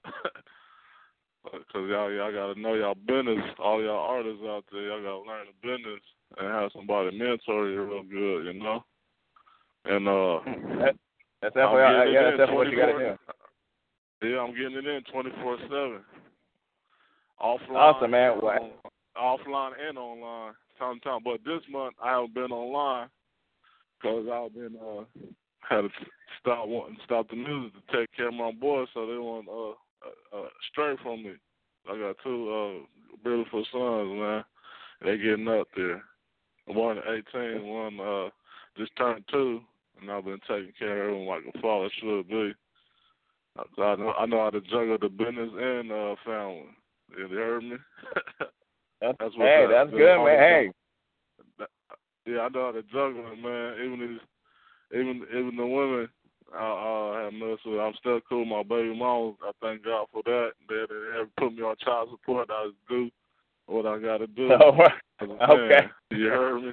Because y'all got to know y'all business. All y'all artists out there, y'all got to learn the business and have somebody mentor you real good, you know. And that's definitely, yeah, that's definitely what you got to do. Yeah, I'm getting it in 24/7. Offline. Awesome, man. Wow. Offline and online, time to time. But this month I haven't been online because I've been had to stop the music to take care of my boy, so they want straight from me. I got two beautiful sons, man. They getting up there. One 18, one just turned 2, and I've been taking care of them like a father should be. I know how to juggle the business and family. You heard me? That's good, man. Hey. Yeah, I know how to juggle it, man. Even the women I have messed with. I'm still cool with my baby mom. I thank God for that. They haven't put me on child support. I do what I got to do. Okay. You heard me?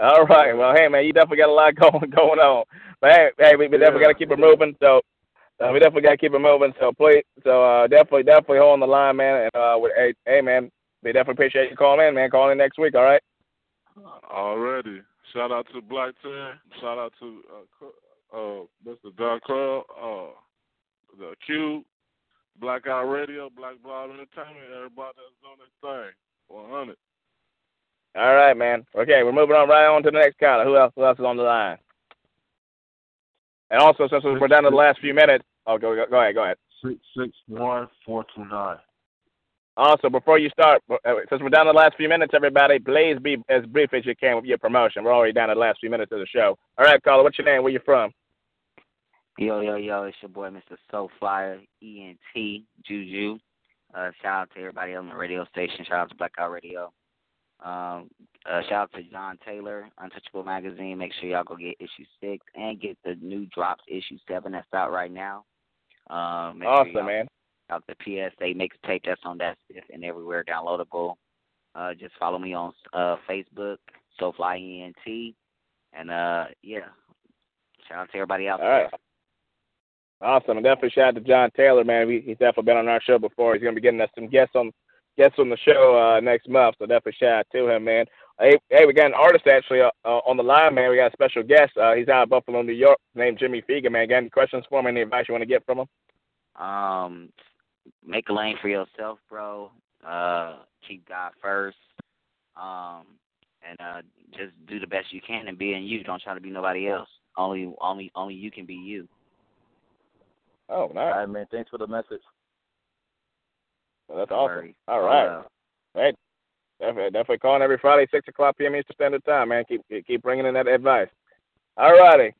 All right. Well, hey, man, you definitely got a lot going on. But, hey, we definitely got to keep it moving, so. We definitely got to keep it moving, so please, definitely hold on the line, man. And hey, man, we definitely appreciate you calling in, man. Call in next week, all right? Already. Shout out to Black Tear. Shout out to Mr. Don Club, the Cube, Blackout Radio, Black Blog Entertainment, everybody that's doing their thing. 100. All right, man. Okay, we're moving on right on to the next caller. Who else is on the line? And also, since we're down to the last few minutes, go ahead. 661-429. Also, before you start, since we're down to the last few minutes, everybody, please be as brief as you can with your promotion. We're already down to the last few minutes of the show. All right, caller, what's your name? Where you from? Yo, it's your boy, Mr. Soulfire, ENT, Juju. Shout out to everybody on the radio station. Shout out to Blackout Radio. Shout out to John Taylor, Untouchable Magazine. Make sure y'all go get issue 6 and get the new drops, issue 7 that's out right now. Awesome, sure man. Out the PSA mixtape that's on that stiff and everywhere downloadable. Just follow me on Facebook, SoFly ENT, and yeah. Shout out to everybody out there. Right. Awesome, and definitely shout out to John Taylor, man. He's definitely been on our show before. He's gonna be getting us some guests on the show next month, so definitely shout out to him, man. Hey, we got an artist actually on the line, man. We got a special guest. He's out of Buffalo, New York, named Jimi Figga, man. Got any questions for him? Any advice you want to get from him? Make a lane for yourself, bro. Keep God first. And just do the best you can and being you. Don't try to be nobody else. Only you can be you. Oh, nice. All right, man. Thanks for the message. Well, that's awesome. All right. Hey, definitely calling every Friday, 6 o'clock p.m. Eastern Standard Time, man. Keep bringing in that advice. All righty.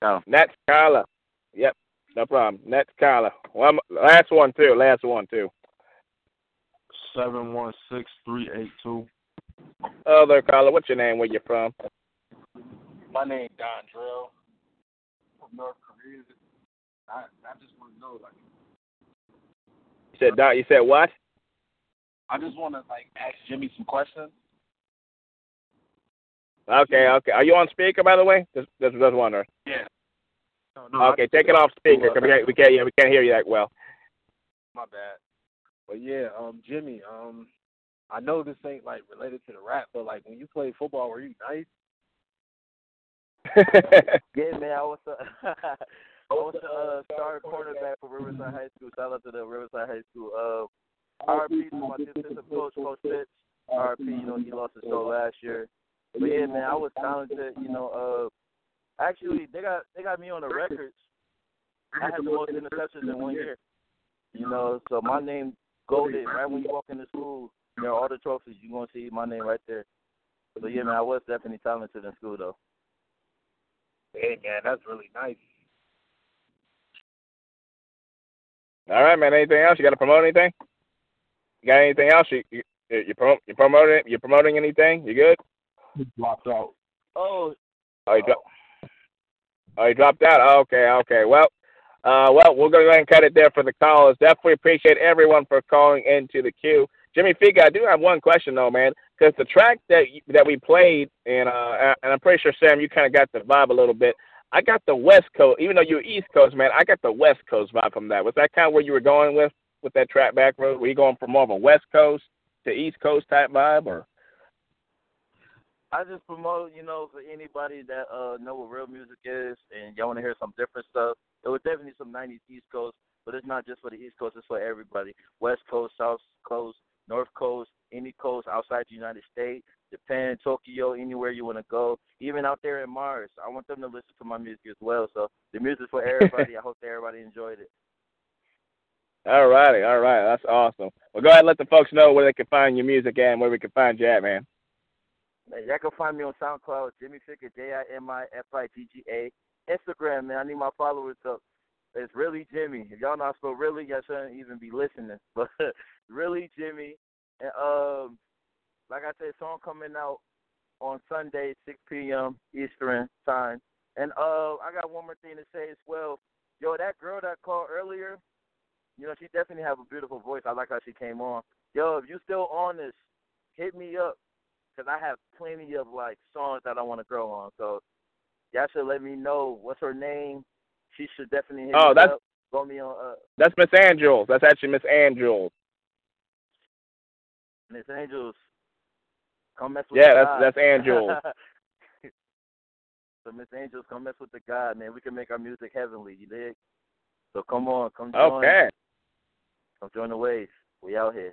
Oh. Next caller. Yep, no problem. Next caller. Well, last one, too. 716-382. Other caller, what's your name? Where you from? My name is Quantrell from North Korea. I just want to know, like, You said what? I just want to, like, ask Jimmy some questions. Okay. Are you on speaker, by the way? Just wondering. Yeah. No, okay, take it off speaker. We can't hear you that well. My bad. But, yeah, Jimmy, I know this ain't, like, related to the rap, but, like, when you played football, were you nice? Yeah, man, I was I was a star quarterback for Riverside High School. Shout out to the Riverside High School. RP to my defensive coach, Coach Pitts. RP, you know, he lost his show last year. But yeah, man, I was talented. You know, actually, they got me on the records. I had the most interceptions in one year. You know, so my name golded right when you walk into school. You know, all the trophies you're gonna see my name right there. So yeah, man, I was definitely talented in school though. Hey man, that's really nice. All right, man. Anything else? You got to promote anything? You got anything else? You promoting anything? You good? He dropped out. Oh, he dropped out. Okay. Well, we're gonna go ahead and cut it there for the callers. Definitely appreciate everyone for calling into the queue. Jimmy Figga, I do have one question though, man, because the track that we played, and I'm pretty sure Sam, you kind of got the vibe a little bit. I got the West Coast, even though you're East Coast, man. I got the West Coast vibe from that. Was that kind of where you were going with that track back road? Were you going from more of a West Coast to East Coast type vibe, or? I just promote, for anybody that know what real music is and y'all want to hear some different stuff. It was definitely some 90s East Coast, but it's not just for the East Coast. It's for everybody. West Coast, South Coast, North Coast, any coast outside the United States, Japan, Tokyo, anywhere you want to go, even out there in Mars. I want them to listen to my music as well. So the music's for everybody. I hope that everybody enjoyed it. All right. That's awesome. Well, go ahead and let the folks know where they can find your music at and where we can find you at, man. Y'all can find me on SoundCloud, Jimmy Figga, JIMIFIGGA. Instagram, man, I need my followers up. It's Really Jimmy. If y'all not spell Really, y'all shouldn't even be listening. But Really Jimmy. And like I said, song coming out on Sunday, 6 p.m. Eastern time. And I got one more thing to say as well. Yo, that girl that called earlier, she definitely have a beautiful voice. I like how she came on. Yo, if you still on this, hit me up. Because I have plenty of, songs that I want to grow on. So y'all should let me know what's her name. She should definitely hit me up. Go me on up. That's Miss Angels. That's actually Miss Angels. Miss Angels. Come mess with the God. Yeah, that's Angels. So Miss Angels, come mess with the God, man. We can make our music heavenly, you dig? So come on. Come join. Okay. Come join the waves. We out here.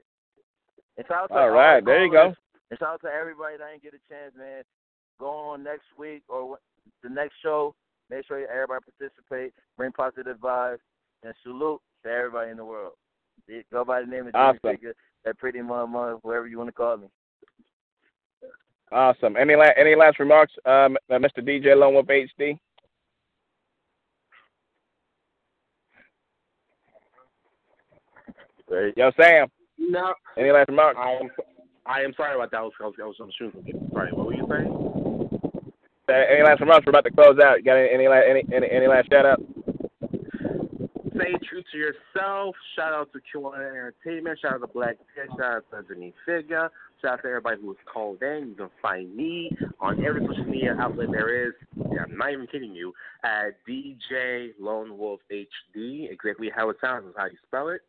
All right, there you go. And shout out to everybody that didn't get a chance, man. Go on next week or the next show. Make sure everybody participate. Bring positive vibes. And salute to everybody in the world. Go by the name of Jimmy Figga, that pretty mama, whoever you want to call me. Awesome. Any last remarks, Mr. DJ Lone Wolf HD? Yo, Sam. No. Any last remarks? I am sorry about that. I was on the shooting. Sorry, what were you saying? Any last remarks? We're about to close out. You got any last shout out? Stay true to yourself. Shout out to QLN Entertainment. Shout out to Black Tear. Shout out to Jimi Figga. Shout out to everybody who was called in. You can find me on every social media outlet there is. Yeah, I'm not even kidding you. At DJ Lone Wolf HD. Exactly how it sounds is how you spell it.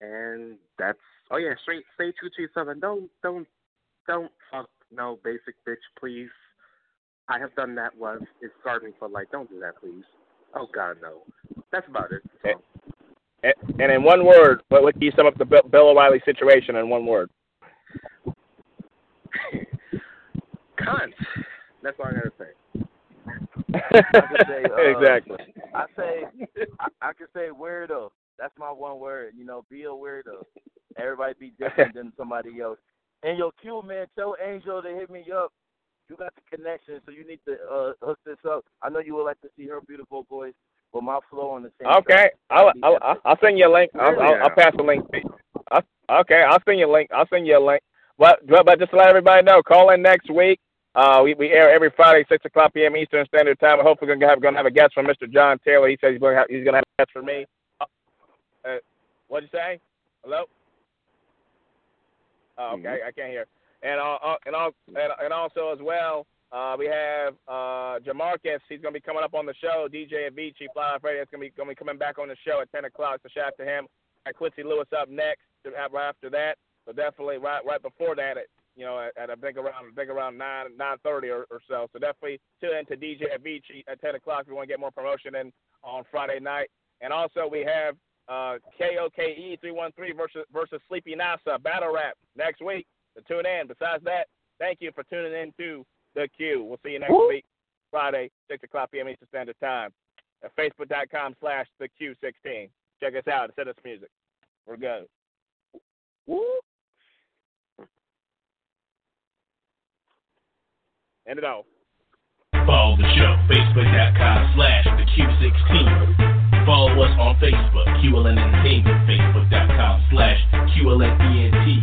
And that's. Oh yeah, stay true to yourself and don't fuck no basic bitch, please. I have done that once. It's starting for don't do that, please. Oh God, no. That's about it. So. And in one word, what can you sum up the Bill O'Reilly situation in one word? Cunt. That's all I gotta say. Exactly. I could say weirdo. That's my one word. Be a weirdo. Everybody be different than somebody else. And yo, Q, man, tell Angel to hit me up. You got the connection, so you need to hook this up. I know you would like to see her beautiful voice with my flow on the same. Okay, I'll send you a link. I'll pass the link. I'll send you a link. But just to let everybody know, call in next week. We air every Friday, 6:00 p.m. Eastern Standard Time. I hope we're gonna have a guest from Mr. John Taylor. He says he's gonna have a guest for me. What'd you say? Hello. Oh, okay, I can't hear. And also as well, we have Jamarcus. He's going to be coming up on the show. DJ Avicii, Fly Freddy. That's going to be coming back on the show at 10:00. So shout out to him. And Quincy Lewis up next. Right after that. So definitely right before that. I think around 9:30 or so. So definitely tune in to DJ Avicii at 10:00 if you want to get more promotion in on Friday night. And also we have. KOKE 313 versus Sleepy Nasaa battle rap next week. So tune in. Besides that, thank you for tuning in to The Q. We'll see you next week, Friday, 6:00 p.m. Eastern Standard Time at Facebook.com/TheQ16. Check us out and send us music. We're good. Woo. End it all. Follow the show, Facebook.com/TheQ16. Follow us on Facebook, QLN Entertainment, facebook.com/QLNENT.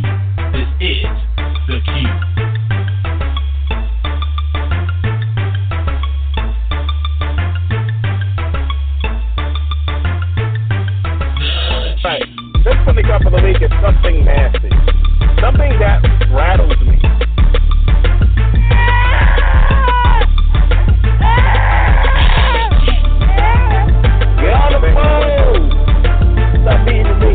This is The Q. Up of the week is something nasty, something that rattles me. Get on the phone. Stop being a me.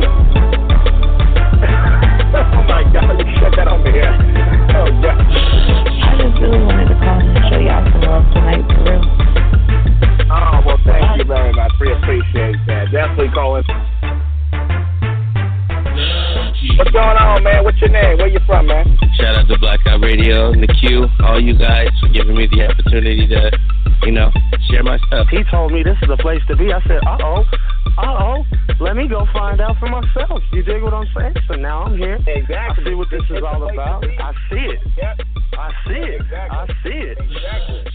Oh my God, shut that over here. Oh yeah. I just really wanted to call and show y'all some love tonight, for real. Oh well, thank you very much. We appreciate that. Definitely calling. What's going on, man? What's your name? Where you from, man? Shout out to Blackout Radio and the Q, all you guys for giving me the opportunity to, you know, share my stuff. He told me this is the place to be. I said, let me go find out for myself. You dig what I'm saying? So now I'm here. Exactly. I see what this is all about. I see it. Yep. I see it. Exactly. I see it. Exactly.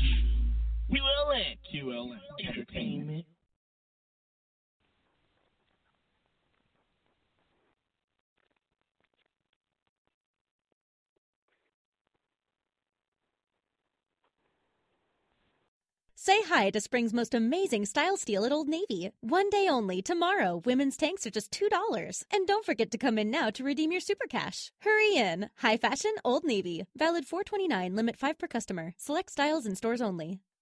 QLN Entertainment. Say hi to spring's most amazing style steal at Old Navy. One day only, tomorrow, women's tanks are just $2. And don't forget to come in now to redeem your super cash. Hurry in. High fashion, Old Navy. Valid 4/29, limit 5 per customer. Select styles in stores only.